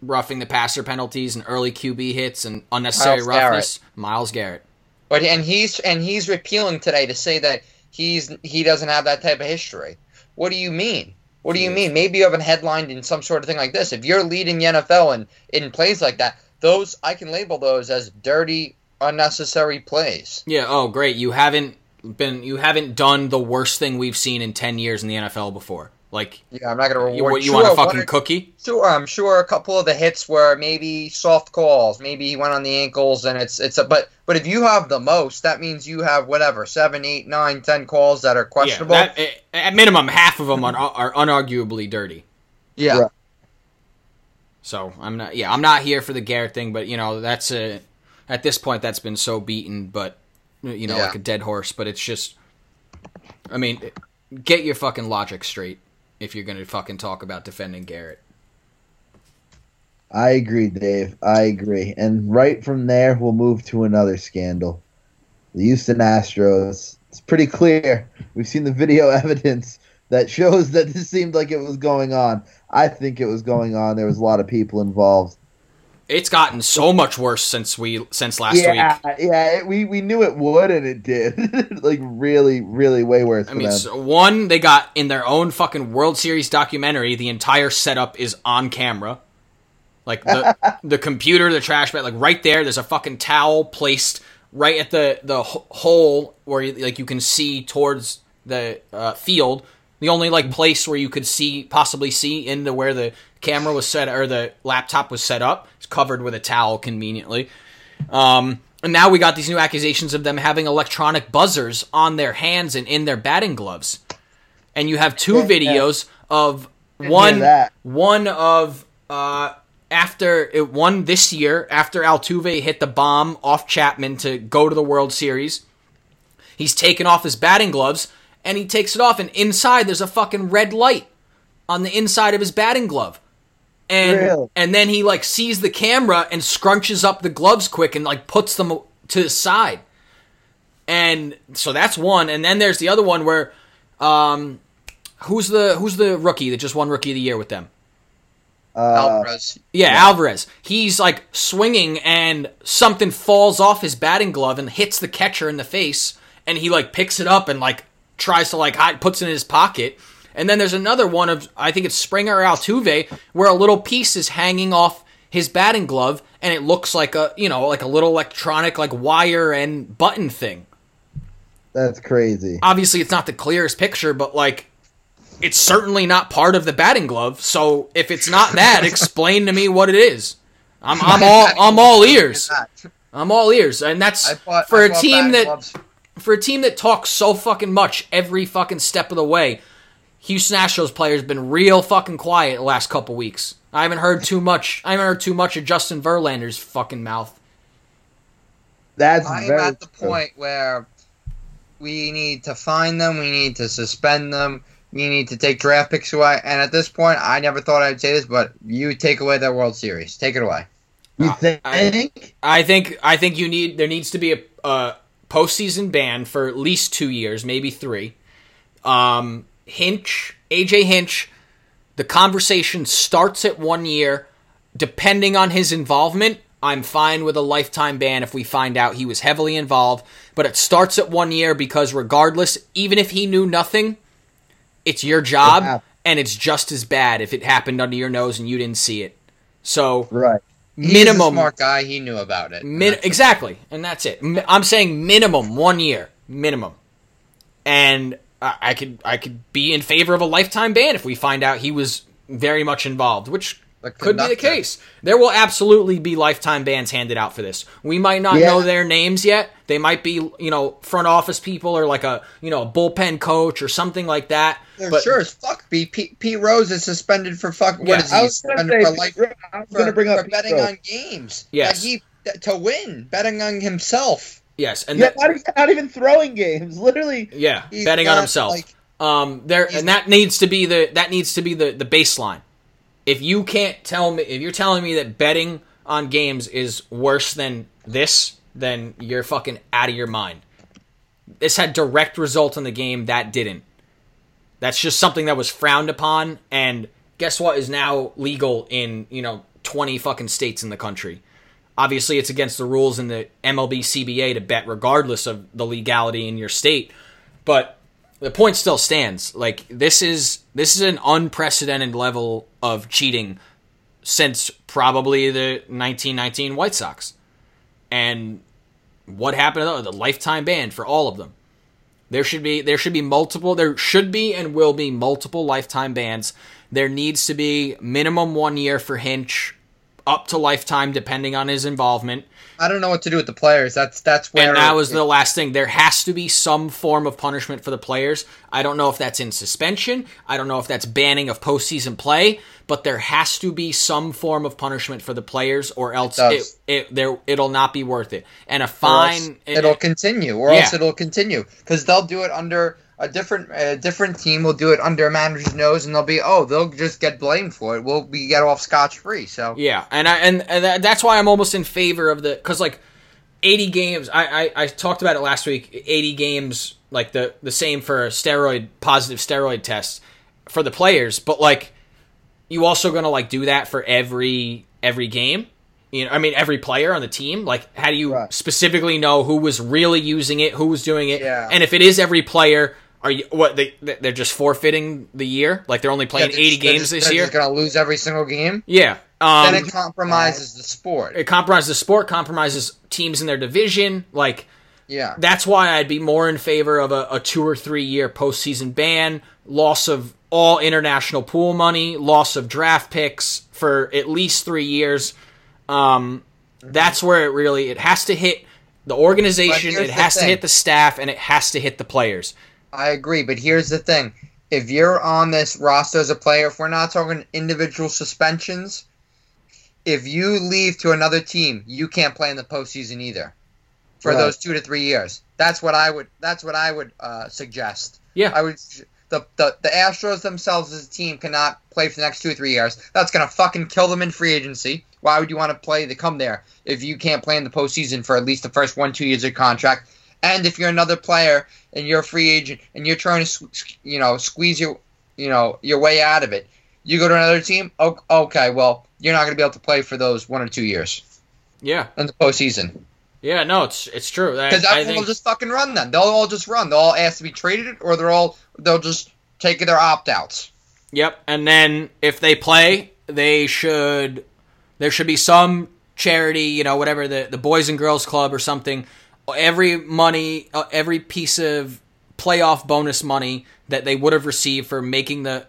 roughing the passer penalties and early QB hits and unnecessary roughness? Myles Garrett. But and he's repealing today to say that he doesn't have that type of history. What do you mean? What do you mean? Maybe you haven't headlined in some sort of thing like this. If you're leading the NFL and in plays like that, those I can label those as dirty, unnecessary plays. Yeah. Oh, great. You haven't done the worst thing we've seen in 10 years in the NFL before. I'm not going to reward you. You want a fucking cookie? Sure, I'm sure a couple of the hits were maybe soft calls. Maybe he went on the ankles, and but if you have the most, that means you have 7, 8, 9, 10 calls that are questionable. Yeah, at minimum, half of them are unarguably dirty. Yeah. Right. So I'm not here for the Garrett thing, but that's at this point that's been so beaten, but like a dead horse. But it's just, I mean, get your fucking logic straight. If you're going to fucking talk about defending Garrett. I agree, Dave. I agree. And right from there, we'll move to another scandal. The Houston Astros. It's pretty clear. We've seen the video evidence that shows that this seemed like it was going on. I think it was going on. There was a lot of people involved. It's gotten so much worse since last week. Yeah, we knew it would, and it did. Really, really way worse. I mean, so one, they got in their own fucking World Series documentary. The entire setup is on camera. The computer, the trash bag, right there. There's a fucking towel placed right at the hole where you can see towards the field. The only place where you could possibly see into where the camera was set or the laptop was set up. It's covered with a towel conveniently. And now we got these new accusations of them having electronic buzzers on their hands and in their batting gloves. And you have 2 videos of one this year after Altuve hit the bomb off Chapman to go to the World Series. He's taken off his batting gloves. And he takes it off, and inside there's a fucking red light on the inside of his batting glove. And really? And then he sees the camera and scrunches up the gloves quick and puts them to the side. And so that's one. And then there's the other one where who's the rookie that just won Rookie of the Year with them? Alvarez. Yeah, Alvarez. He's swinging and something falls off his batting glove and hits the catcher in the face, and he picks it up and tries to hide, puts it in his pocket. And then there's another one of, I think it's Springer or Altuve, where a little piece is hanging off his batting glove, and it looks like a, a little electronic, wire and button thing. That's crazy. Obviously, it's not the clearest picture, but, it's certainly not part of the batting glove. So if it's not that, explain to me what it is. I'm all ears. I'm all ears. And that's for a team that... For a team that talks so fucking much every fucking step of the way, Houston Astros players have been real fucking quiet the last couple weeks. I haven't heard too much. Of Justin Verlander's fucking mouth. I'm at the point where we need to fine them. We need to suspend them. We need to take draft picks away. And at this point, I never thought I'd say this, but you take away that World Series. Take it away. You think? I think you need. There needs to be a. Postseason ban for at least 2 years, maybe 3. AJ Hinch, the conversation starts at 1 year. Depending on his involvement, I'm fine with a lifetime ban if we find out he was heavily involved. But it starts at 1 year because regardless, even if he knew nothing, it's your job, and it's just as bad if it happened under your nose and you didn't see it. So right. Minimum. He's a smart guy. He knew about it. Exactly, and that's it. I'm saying minimum 1 year, minimum. And I could be in favor of a lifetime ban if we find out he was very much involved, which Like could be the case. There will absolutely be lifetime bans handed out for this. We might not know their names yet. They might be, you know, front office people or like a, you know, a bullpen coach or something like that. Yeah, but sure as fuck be. P. Rose is suspended for what is he suspended for? Life for betting on games. Yes, to win, betting on himself. Yes, and not even throwing games. Literally, yeah, betting on himself. Like, there and that needs to be the baseline. If you can't tell me, if you're telling me that betting on games is worse than this, then you're fucking out of your mind. This had direct result on the game. That didn't. That's just something that was frowned upon, and guess what is now legal in, 20 fucking states in the country. Obviously, it's against the rules in the MLB CBA to bet regardless of the legality in your state, but the point still stands. Like, this is an unprecedented level of cheating since probably the 1919 White Sox. And what happened to the lifetime ban for all of them? There should be and will be multiple lifetime bans. There needs to be minimum 1 year for Hinch, up to lifetime depending on his involvement. I don't know what to do with the players. That's where. And that was the last thing. There has to be some form of punishment for the players. I don't know if that's in suspension. I don't know if that's banning of postseason play. But there has to be some form of punishment for the players, or else it'll not be worth it. And a fine. It'll continue, because they'll do it under a different team will do it under a manager's nose, and they'll be they'll just get blamed for it. We get off scotch-free. So yeah, and that's why I'm almost in favor of the, because like 80 games. I talked about it last week. 80 games, like the same for a positive steroid test for the players, but like you also gonna like do that for every game. Every player on the team. Like, how do you specifically know who was really using it, who was doing it? Yeah. And if it is every player, they're just forfeiting the year? Like, they're only playing 80 games this year? They're just going to lose every single game? Yeah. Then it compromises the sport. It compromises the sport, compromises teams in their division. Like, yeah, that's why I'd be more in favor of a 2 or 3 year postseason ban, loss of all international pool money, loss of draft picks for at least 3 years. That's where it has to hit the organization, it has to hit the staff, and it has to hit the players. I agree, but here's the thing. If you're on this roster as a player, if we're not talking individual suspensions, if you leave to another team, you can't play in the postseason either for those 2 to 3 years. That's what I would suggest. Yeah. I would. The Astros themselves as a team cannot play for the next 2 or 3 years. That's going to fucking kill them in free agency. Why would you want to play to come there if you can't play in the postseason for at least the first 1-2 years of contract? And if you're another player and you're a free agent and you're trying to squeeze your way out of it, you go to another team. Okay, well you're not going to be able to play for those 1 or 2 years. Yeah, in the postseason. Yeah, no, it's true. Because they'll just fucking run then. They'll all just run. They'll all ask to be traded, or they'll just take their opt-outs. Yep, and then if they play, there should be some charity, whatever, the Boys and Girls Club or something. Every piece of playoff bonus money that they would have received for making the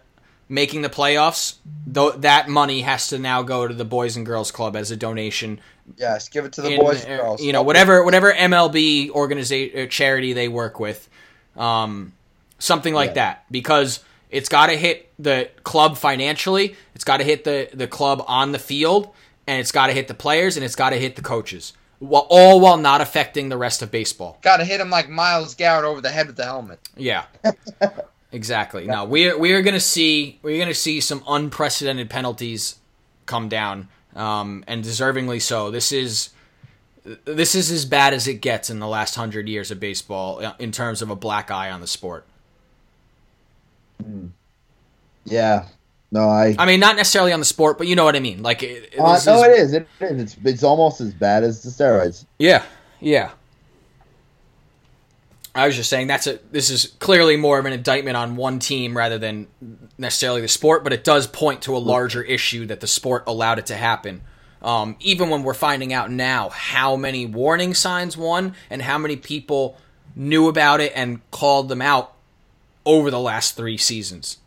playoffs, though, that money has to now go to the Boys and Girls Club as a donation. Yes, give it to the Boys and Girls. Whatever MLB organization or charity they work with, something like that, because it's got to hit the club financially, it's got to hit the club on the field, and it's got to hit the players, and it's got to hit the coaches, all while not affecting the rest of baseball. Got to hit him like Myles Garrett over the head with the helmet. Yeah. Exactly. No, we're gonna see some unprecedented penalties come down, and deservingly so. This is as bad as it gets in the last 100 years of baseball in terms of a black eye on the sport. Yeah. No, I mean, not necessarily on the sport, but you know what I mean. Like, it is. It's almost as bad as the steroids. Yeah. Yeah. I was just saying this is clearly more of an indictment on one team rather than necessarily the sport, but it does point to a larger issue that the sport allowed it to happen. Even when we're finding out now how many warning signs won and how many people knew about it and called them out over the last 3 seasons.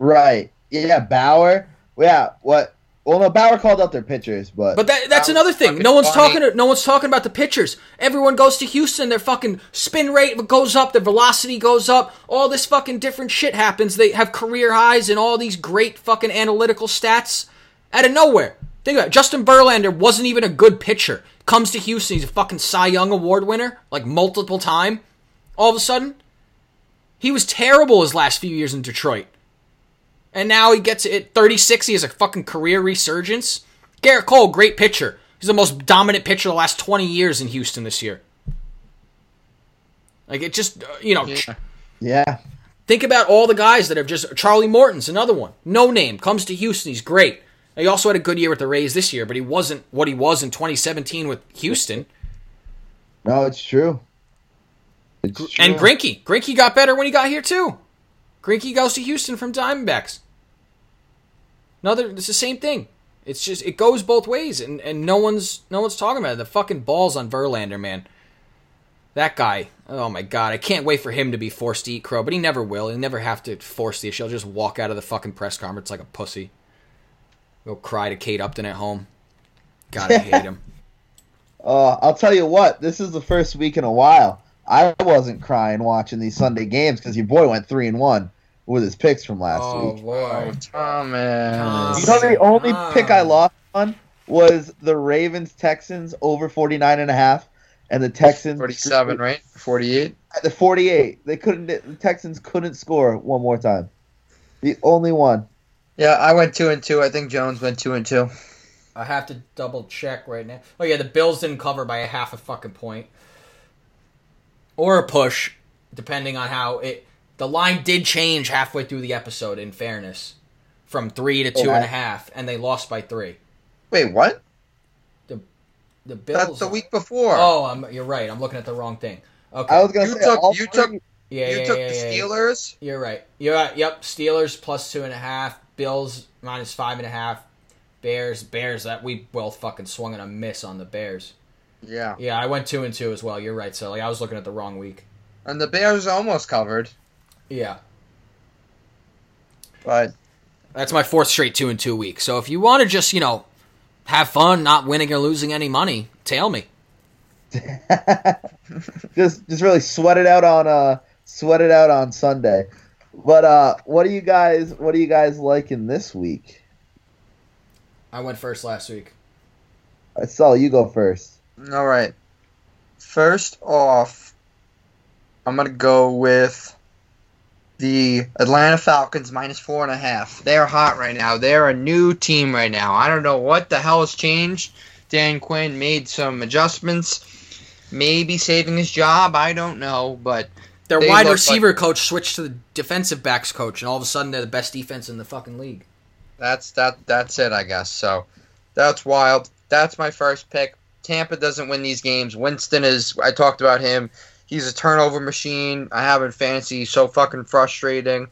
Right. Yeah, Bauer. Yeah, what Well, no, Bauer called out their pitchers, but that's another thing. No one's talking about the pitchers. Everyone goes to Houston. Their fucking spin rate goes up. Their velocity goes up. All this fucking different shit happens. They have career highs and all these great fucking analytical stats out of nowhere. Think about it. Justin Verlander wasn't even a good pitcher. Comes to Houston. He's a fucking Cy Young Award winner, like multiple time. All of a sudden, he was terrible his last few years in Detroit. And now he gets it at 36. He has a fucking career resurgence. Garrett Cole, great pitcher. He's the most dominant pitcher the last 20 years in Houston this year. Like, it just, you know. Yeah. Think about all the guys that have just, Charlie Morton's another one. No name. Comes to Houston. He's great. Now, he also had a good year with the Rays this year, but he wasn't what he was in 2017 with Houston. No, it's true. And Greinke. Greinke got better when he got here, too. Greinke goes to Houston from Diamondbacks. It's the same thing. It's just, it goes both ways, and no one's talking about it. The fucking balls on Verlander, man. That guy, oh my God, I can't wait for him to be forced to eat crow, but he never will. He'll never have to force the issue. He'll just walk out of the fucking press conference like a pussy. He'll cry to Kate Upton at home. God, I hate him. I'll tell you what, this is the first week in a while I wasn't crying watching these Sunday games because your boy went 3-1 with his picks from last week. Oh, boy. Thomas. You know, the only pick I lost on was the Ravens-Texans over 49.5, and the Texans... 47, right? 48? The 48. The Texans couldn't score one more time. The only one. Yeah, I went 2-2. I think Jones went 2-2. I have to double-check right now. Oh, yeah, the Bills didn't cover by a half a fucking point. Or a push, depending on how it... The line did change halfway through the episode, in fairness, from 3 to 2.5, and they lost by 3. Wait, what? The Bills. That's the week before. Oh, you're right. I'm looking at the wrong thing. Okay, I was gonna you took the Steelers. You're right. Yep. Steelers plus 2.5. Bills minus 5.5. Bears. That we both fucking swung and a miss on the Bears. Yeah. Yeah, I went 2-2 as well. You're right, Sully. I was looking at the wrong week. And the Bears almost covered. Yeah. But that's my fourth straight 2-2 week. So if you want to just, have fun not winning or losing any money, tail me. just really sweat it out on Sunday. But what do you guys liking this week? I went first last week. Sully, you go first. All right. First off, I'm going to go with the Atlanta Falcons minus 4.5. They're hot right now. They're a new team right now. I don't know what the hell has changed. Dan Quinn made some adjustments, maybe saving his job. I don't know, but their wide receiver coach switched to the defensive backs coach, and all of a sudden they're the best defense in the fucking league. That's it, I guess. So that's wild. That's my first pick. Tampa doesn't win these games. Winston is, I talked about him. He's a turnover machine. I have in fantasy. He's so fucking frustrating.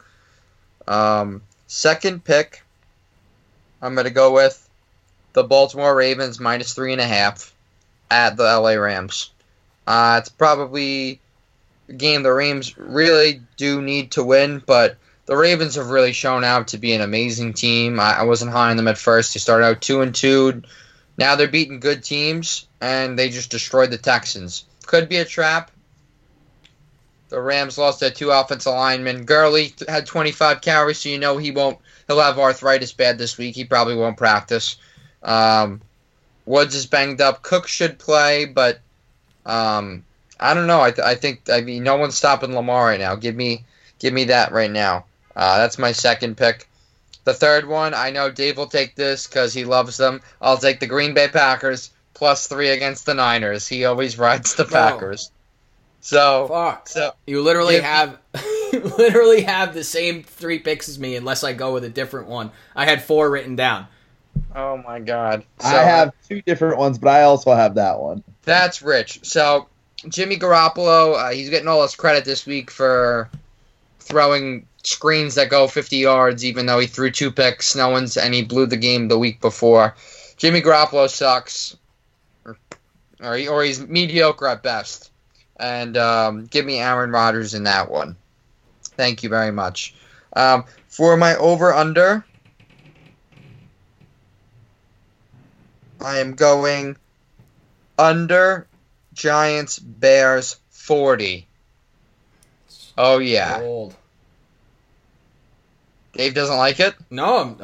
Second pick, I'm going to go with the Baltimore Ravens minus 3.5 at the LA Rams. It's probably a game the Rams really do need to win, but the Ravens have really shown out to be an amazing team. I wasn't high on them at first. They started out 2-2. Now they're beating good teams, and they just destroyed the Texans. Could be a trap. The Rams lost their two offensive linemen. Gurley had 25 carries, so he won't. He'll have arthritis bad this week. He probably won't practice. Woods is banged up. Cook should play, but I don't know. I think no one's stopping Lamar right now. Give me that right now. That's my second pick. The third one, I know Dave will take this because he loves them. I'll take the Green Bay Packers plus 3 against the Niners. He always rides the Packers. So you literally have the same 3 picks as me, unless I go with a different one. I had 4 written down. Oh my God! So, I have 2 different ones, but I also have that one. That's rich. So Jimmy Garoppolo, he's getting all his credit this week for throwing screens that go 50 yards, even though he threw 2 picks, and he blew the game the week before. Jimmy Garoppolo sucks, or he's mediocre at best. And give me Aaron Rodgers in that one. Thank you very much. For my over-under, I am going under Giants Bears 40. Oh yeah. Old. Dave doesn't like it? No,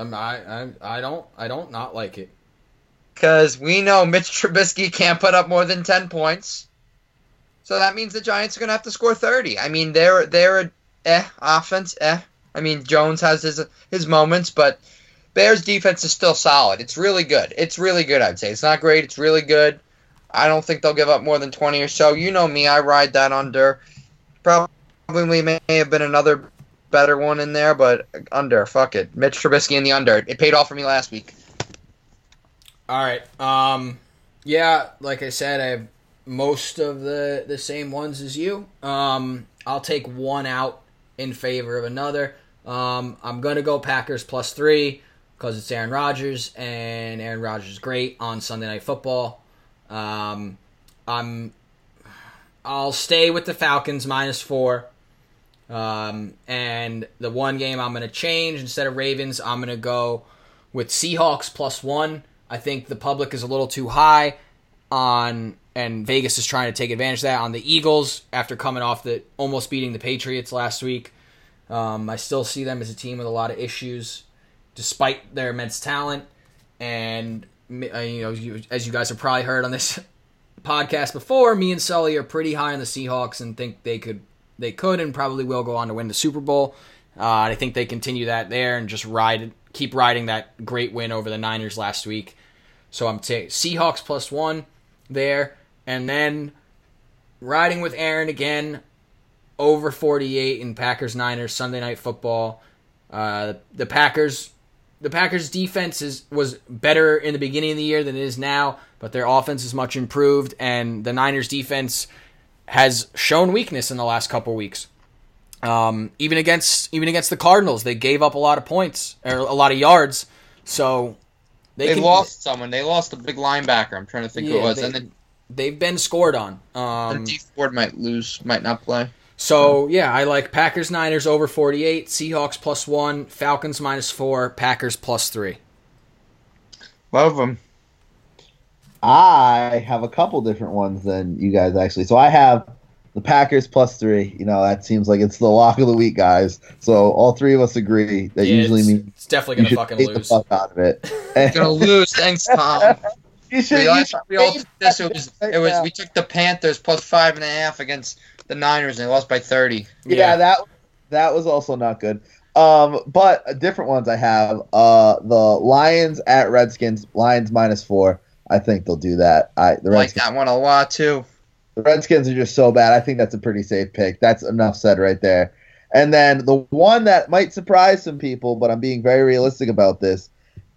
I don't not like it. Because we know Mitch Trubisky can't put up more than 10 points. So that means the Giants are going to have to score 30. I mean, they're an offense. I mean, Jones has his moments, but Bears' defense is still solid. It's really good. It's really good, I'd say. It's not great. It's really good. I don't think they'll give up more than 20 or so. You know me. I ride that under. Probably may have been another better one in there, but under. Fuck it. Mitch Trubisky in the under. It paid off for me last week. All right. Yeah, like I said, I have most of the same ones as you. I'll take one out in favor of another. I'm going to go Packers plus 3 because it's Aaron Rodgers, and Aaron Rodgers is great on Sunday Night Football. I'll stay with the Falcons minus 4. And the one game I'm going to change, instead of Ravens, I'm going to go with Seahawks plus 1. I think the public is a little too high on, and Vegas is trying to take advantage of that, on the Eagles after coming off the almost beating the Patriots last week. I still see them as a team with a lot of issues despite their immense talent. And, as you guys have probably heard on this podcast before, me and Sully are pretty high on the Seahawks and think they could and probably will go on to win the Super Bowl. I think they continue that there and just keep riding that great win over the Niners last week. So I'm Seahawks plus 1 there. And then riding with Aaron again, over 48 in Packers-Niners Sunday Night Football. The Packers' defense was better in the beginning of the year than it is now, but their offense is much improved, and the Niners' defense has shown weakness in the last couple weeks. Even against the Cardinals, they gave up a lot of points or a lot of yards. So they lost someone. They lost a big linebacker. I'm trying to think who it was. They've been scored on. D Ford might not play. So yeah, I like Packers Niners over 48, Seahawks plus 1, Falcons minus 4, Packers plus 3. Love them. I have a couple different ones than you guys actually. So I have the Packers plus 3, that seems like it's the lock of the week, guys. So all three of us agree that usually means it's definitely going to fucking lose. The fuck out of it. It's going to lose. Thanks, Tom. We took the Panthers plus 5.5 against the Niners, and they lost by 30. Yeah, that was also not good. But different ones I have. The Lions at Redskins. Lions minus 4. I think they'll do that. I like that one a lot too. The Redskins are just so bad. I think that's a pretty safe pick. That's enough said right there. And then the one that might surprise some people, but I'm being very realistic about this,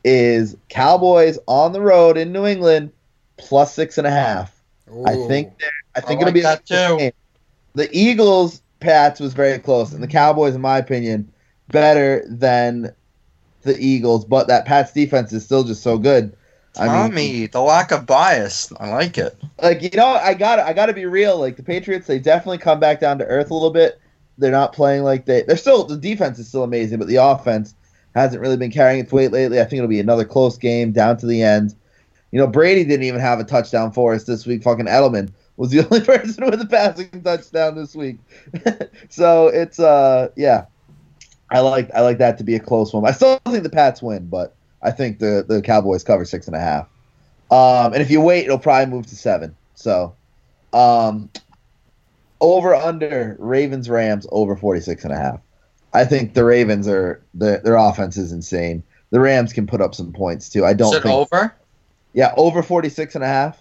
is Cowboys on the road in New England plus 6.5. Ooh. I think it'll be that too. Game. The Eagles-Pats was very close, and the Cowboys, in my opinion, better than the Eagles, but that Pats defense is still just so good. The lack of bias. I like it. I gotta be real. Like the Patriots, they definitely come back down to earth a little bit. They're not playing like the defense is still amazing, but the offense hasn't really been carrying its weight lately. I think it'll be another close game down to the end. Brady didn't even have a touchdown for us this week. Fucking Edelman was the only person with a passing touchdown this week. So it's I like that to be a close one. I still think the Pats win, but I think the Cowboys cover 6.5. And if you wait, it'll probably move to 7. So, over-under, Ravens-Rams over 46.5. I think the Ravens their offense is insane. The Rams can put up some points, too. Over? Yeah, over 46.5.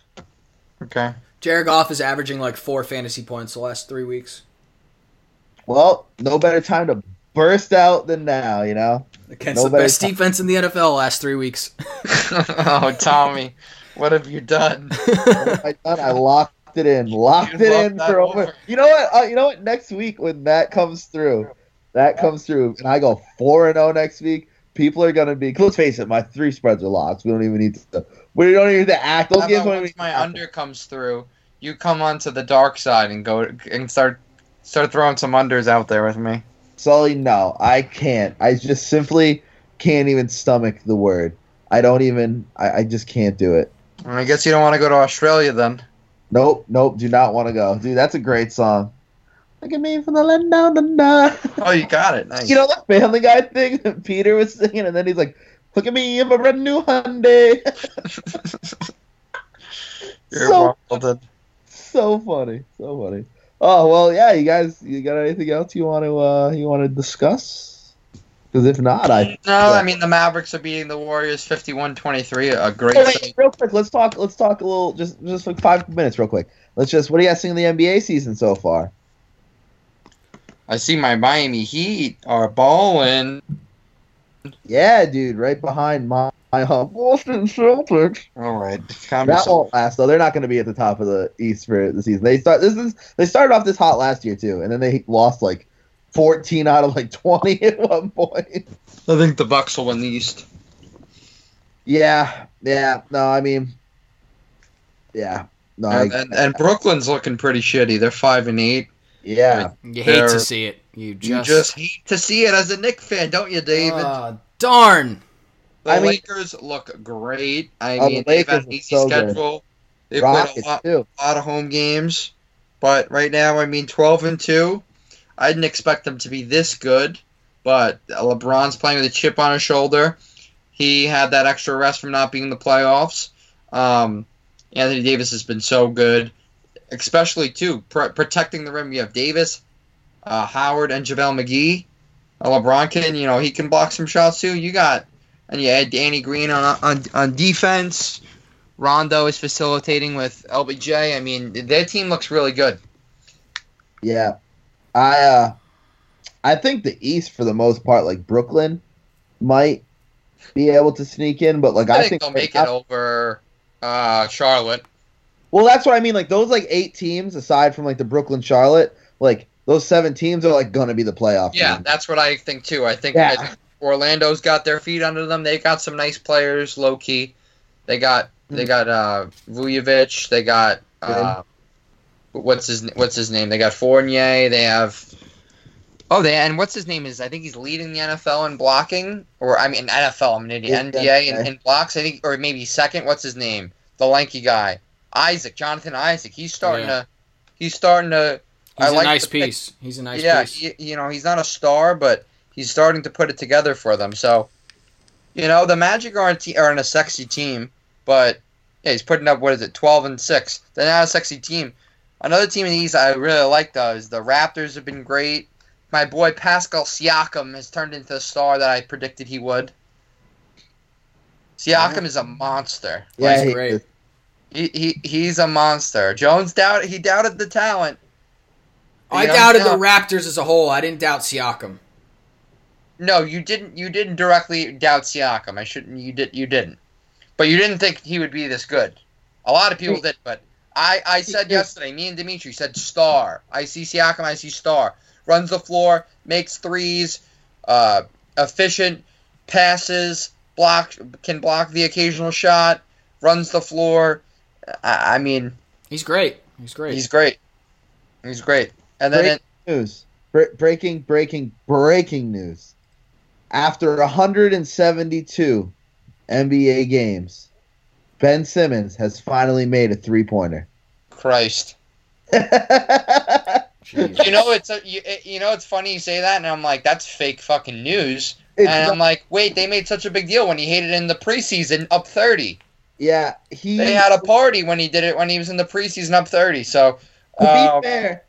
Okay. Jared Goff is averaging like 4 fantasy points the last 3 weeks. Well, no better time to burst out than now, Against the best defense in the NFL last 3 weeks. Oh, Tommy, what have you done? What have I done? I locked it in. Locked it in for over. You know what? Next week when that comes through, and I go 4-0 next week, people are gonna be. Let's face it, my 3 spreads are locked. We don't even need to. We don't even need to act. Once my under comes through, you come onto the dark side and go and start throwing some unders out there with me. Sully, no, I can't. I just simply can't even stomach the word. I just can't do it. I guess you don't want to go to Australia then. Nope, do not want to go. Dude, that's a great song. Look at me from the land down under. Oh, you got it. Nice. You know that Family Guy thing that Peter was singing, and then he's like, look at me, I'm a brand new Hyundai. You're so welcome. So funny. Oh, well, yeah, you guys, you got anything else you want to discuss? Because if not, I mean, the Mavericks are beating the Warriors 51-23. A great. Wait, real quick, let's talk a little, just like 5 minutes, real quick. What do you guys think of the NBA season so far? I see my Miami Heat are balling. Yeah, dude, right behind my Boston Celtics. All right, that won't last though. They're not going to be at the top of the East for the season. They started off this hot last year too, and then they lost like 14 out of like 20 at one point. I think the Bucks will win the East. Yeah. No, I mean, yeah. No, and Brooklyn's looking pretty shitty. They're 5-8. Yeah, you hate to see it. You just hate to see it as a Knicks fan, don't you, David? Darn. The Lakers look great. I mean, they've got an easy schedule. They've played a lot of home games. But right now, I mean, 12-2. I didn't expect them to be this good. But LeBron's playing with a chip on his shoulder. He had that extra rest from not being in the playoffs. Anthony Davis has been so good, especially, too, protecting the rim. You have Davis, Howard, and JaVale McGee. LeBron can, he can block some shots, too. And you add Danny Green on defense. Rondo is facilitating with LBJ. I mean, their team looks really good. Yeah. I think the East, for the most part, like Brooklyn might be able to sneak in. But like I think they'll make it over Charlotte. Well, that's what I mean. Like those like 8 teams, aside from like the Brooklyn, Charlotte, like those 7 teams are like going to be the playoff. Yeah, team. That's what I think, too. I think Orlando's got their feet under them. They got some nice players, low key. They got Vujovic. They got what's his name? They got Fournier. They have and what's his name is? I think he's leading the NFL in blocking, NFL. I'm an idiot. NBA in blocks. I think, or maybe second. What's his name? The lanky guy, Jonathan Isaac. He's starting to. He's a nice piece. Yeah, he's not a star, but he's starting to put it together for them. So, the Magic aren't a sexy team, but he's putting up, 12-6. They're not a sexy team. Another team in the East I really like, though, is the Raptors have been great. My boy Pascal Siakam has turned into a star that I predicted he would. Siakam is a monster. Yeah, he's great. He's a monster. Jones doubted the talent. I doubted the Raptors as a whole. I didn't doubt Siakam. No, you didn't directly doubt Siakam. You didn't. But you didn't think he would be this good. A lot of people did, but I said yesterday, me and Dimitri said star. I see Siakam, I see star. Runs the floor, makes threes, efficient, passes, can block the occasional shot, runs the floor. I mean... He's great. And then news. Breaking news. After 172 NBA games, Ben Simmons has finally made a three-pointer. Christ. It's funny you say that, and I'm like, that's fake fucking news. I'm like, wait, they made such a big deal when he hit it in the preseason up 30. Yeah, they had a party when he did it when he was in the preseason up 30. So to be fair,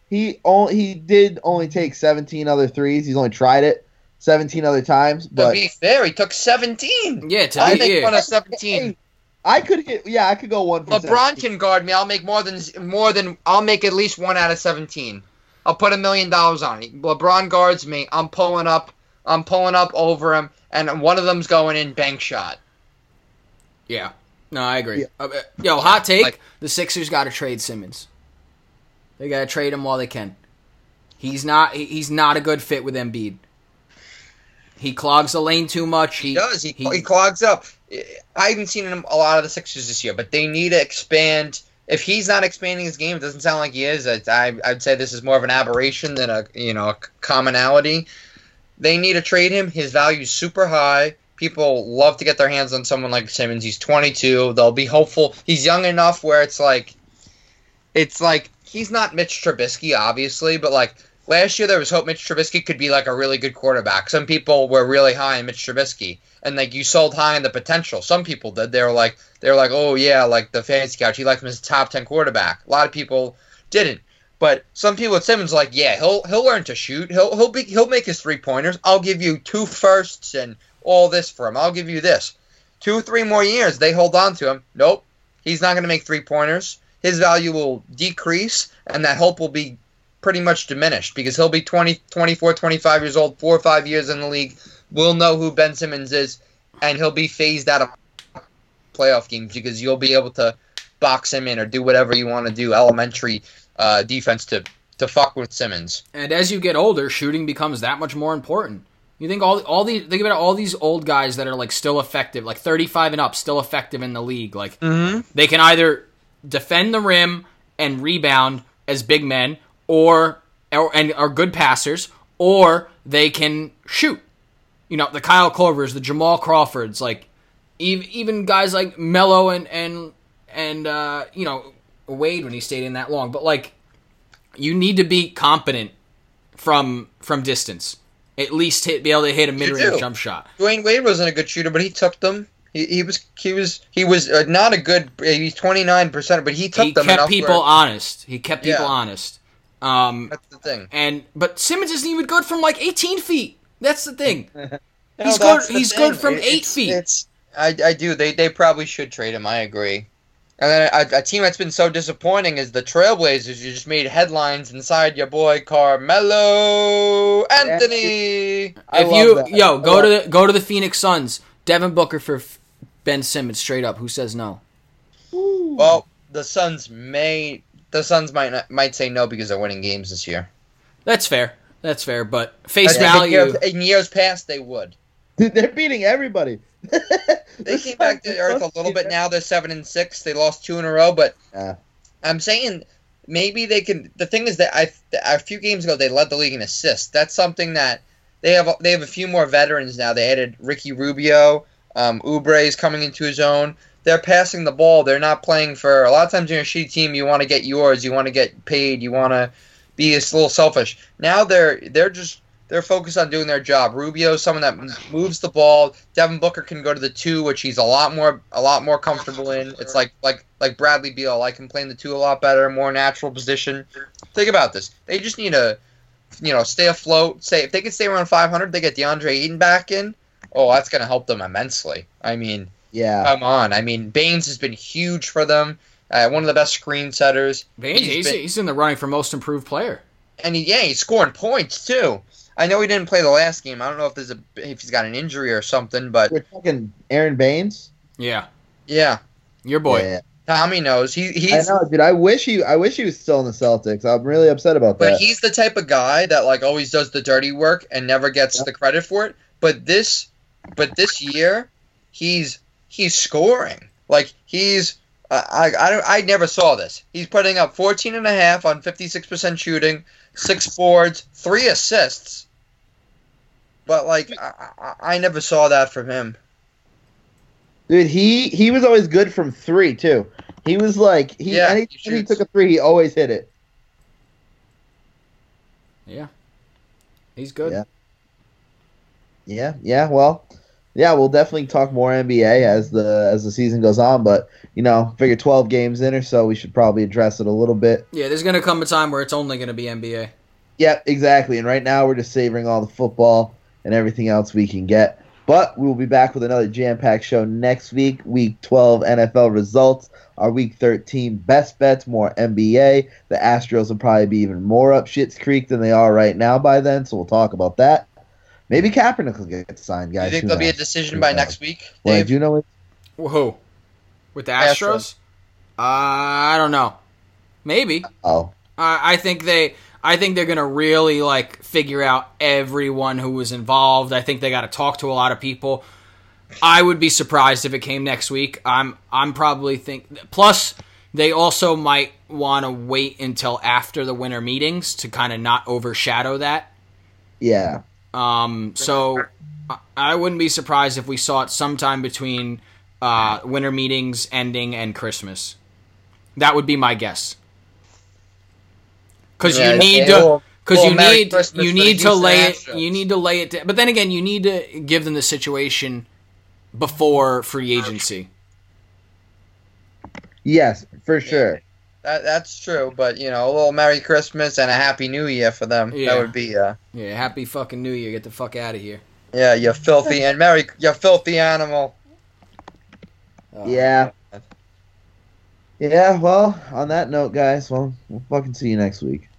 he did only take 17 other threes. He's only tried it 17 other times. But to be fair, he took 17. Yeah, I make one of 17. I could go one. LeBron can guard me. I'll make more than. I'll make at least one out of 17. I'll put $1 million on it. LeBron guards me. I'm pulling up over him, and one of them's going in, bank shot. Yeah. No, I agree. Yeah. Hot take: the Sixers got to trade Simmons. They got to trade him while they can. He's not a good fit with Embiid. He clogs the lane too much. He does. He clogs up. I haven't seen him a lot of the Sixers this year, but they need to expand. If he's not expanding his game, it doesn't sound like he is. I'd say this is more of an aberration than a commonality. They need to trade him. His value is super high. people love to get their hands on someone like Simmons. He's 22. They'll be hopeful. He's young enough where it's like he's not Mitch Trubisky, obviously, but like last year there was hope Mitch Trubisky could be like a really good quarterback. Some people were really high on Mitch Trubisky, and like you sold high on the potential. Some people did. They were like, oh yeah, like the fantasy couch. He liked him as a top 10 quarterback. A lot of people didn't. But some people at Simmons are like, yeah, he'll learn to shoot. He'll make his 3-pointers. I'll give you 2 firsts and all this for him. I'll give you this. 2-3 more years, they hold on to him. Nope, he's not going to make 3-pointers. His value will decrease, and that hope will be pretty much diminished because he'll be 20, 24, 25 years old, 4 or 5 years in the league. We'll know who Ben Simmons is, and he'll be phased out of playoff games because you'll be able to box him in or do whatever you want to do, elementary defense to fuck with Simmons. And as you get older, shooting becomes that much more important. You think think about all these old guys that are like still effective, like 35 and up, still effective in the league. Like they can either defend the rim and rebound as big men, and are good passers, or they can shoot. You know, the Kyle Korvers, the Jamal Crawfords, like even guys like Melo and you know, Wade when he stayed in that long. But like, you need to be competent from distance. At least be able to hit a mid-range jump shot. Dwayne Wade wasn't a good shooter, but he took them. He was not a good. He's 29%, but he took them. He kept people honest. That's the thing. But Simmons isn't even good from like 18 feet. That's the thing. He's good from 8 feet. I do. They probably should trade him. I agree. And then a team that's been so disappointing is the Trailblazers. You just made headlines inside your boy Carmelo Anthony. Go to the Phoenix Suns. Devin Booker for Ben Simmons, straight up. Who says no? Well, the Suns might say no because they're winning games this year. That's fair. But face value. In years past, they would. They're beating everybody. They came back to earth a little bit now. They're 7-6. They lost 2 in a row, but I'm saying maybe they can. The thing is that a few games ago they led the league in assists. That's something that they have a few more veterans now. They added Ricky Rubio. Oubre is coming into his own. They're passing the ball. They're not playing for. A lot of times in a shitty team, you want to get yours. You want to get paid. You want to be a little selfish. Now they're focused on doing their job. Rubio is someone that moves the ball. Devin Booker can go to the 2, which he's a lot more comfortable in. It's like Bradley Beal. I can play in the 2 a lot better, more natural position. Think about this. They just need to, stay afloat. Say if they can stay around 500, they get DeAndre Ayton back in. Oh, that's going to help them immensely. I mean, yeah, come on. I mean, Baines has been huge for them. One of the best screen setters. Baines, he's in the running for most improved player. And he's scoring points too. I know he didn't play the last game. I don't know if if he's got an injury or something, but we're talking Aaron Baines. Yeah, your boy. Yeah. Tommy knows. He's. I know, dude. I wish he was still in the Celtics. I'm really upset about that. But he's the type of guy that like always does the dirty work and never gets the credit for it. But this year, he's scoring like he's. I never saw this. He's putting up 14.5 on 56% shooting, 6 boards, 3 assists. But like I never saw that from him. Dude, he was always good from 3 too. He was like anytime he took a 3, he always hit it. Yeah, he's good. Yeah. Well. Yeah, we'll definitely talk more NBA as the season goes on, but figure 12 games in or so, we should probably address it a little bit. Yeah, there's gonna come a time where it's only gonna be NBA. Yeah, exactly. And right now we're just savoring all the football and everything else we can get. But we will be back with another jam-packed show next week. Week 12 NFL results, our Week 13 best bets, more NBA. The Astros will probably be even more up Schitt's Creek than they are right now by then, so we'll talk about that. Maybe Kaepernick will get signed, guys. You think there'll be a decision by next week, Dave? Well, do you know it? Who? With the Astros? I don't know. Maybe. Oh. I think they're gonna really figure out everyone who was involved. I think they got to talk to a lot of people. I would be surprised if it came next week. I'm probably think. Plus, they also might want to wait until after the winter meetings to kind of not overshadow that. Yeah. So I wouldn't be surprised if we saw it sometime between winter meetings ending and Christmas. That would be my guess. Because you need to lay it down. But then again, you need to give them the situation before free agency. Yes, for sure. That's true, but you know, a little Merry Christmas and a Happy New Year for them. Yeah. That would be Happy fucking New Year. Get the fuck out of here. Yeah, you filthy and Merry, you filthy animal. Oh, yeah. God. Yeah. Well, on that note, guys. Well, we'll fucking see you next week.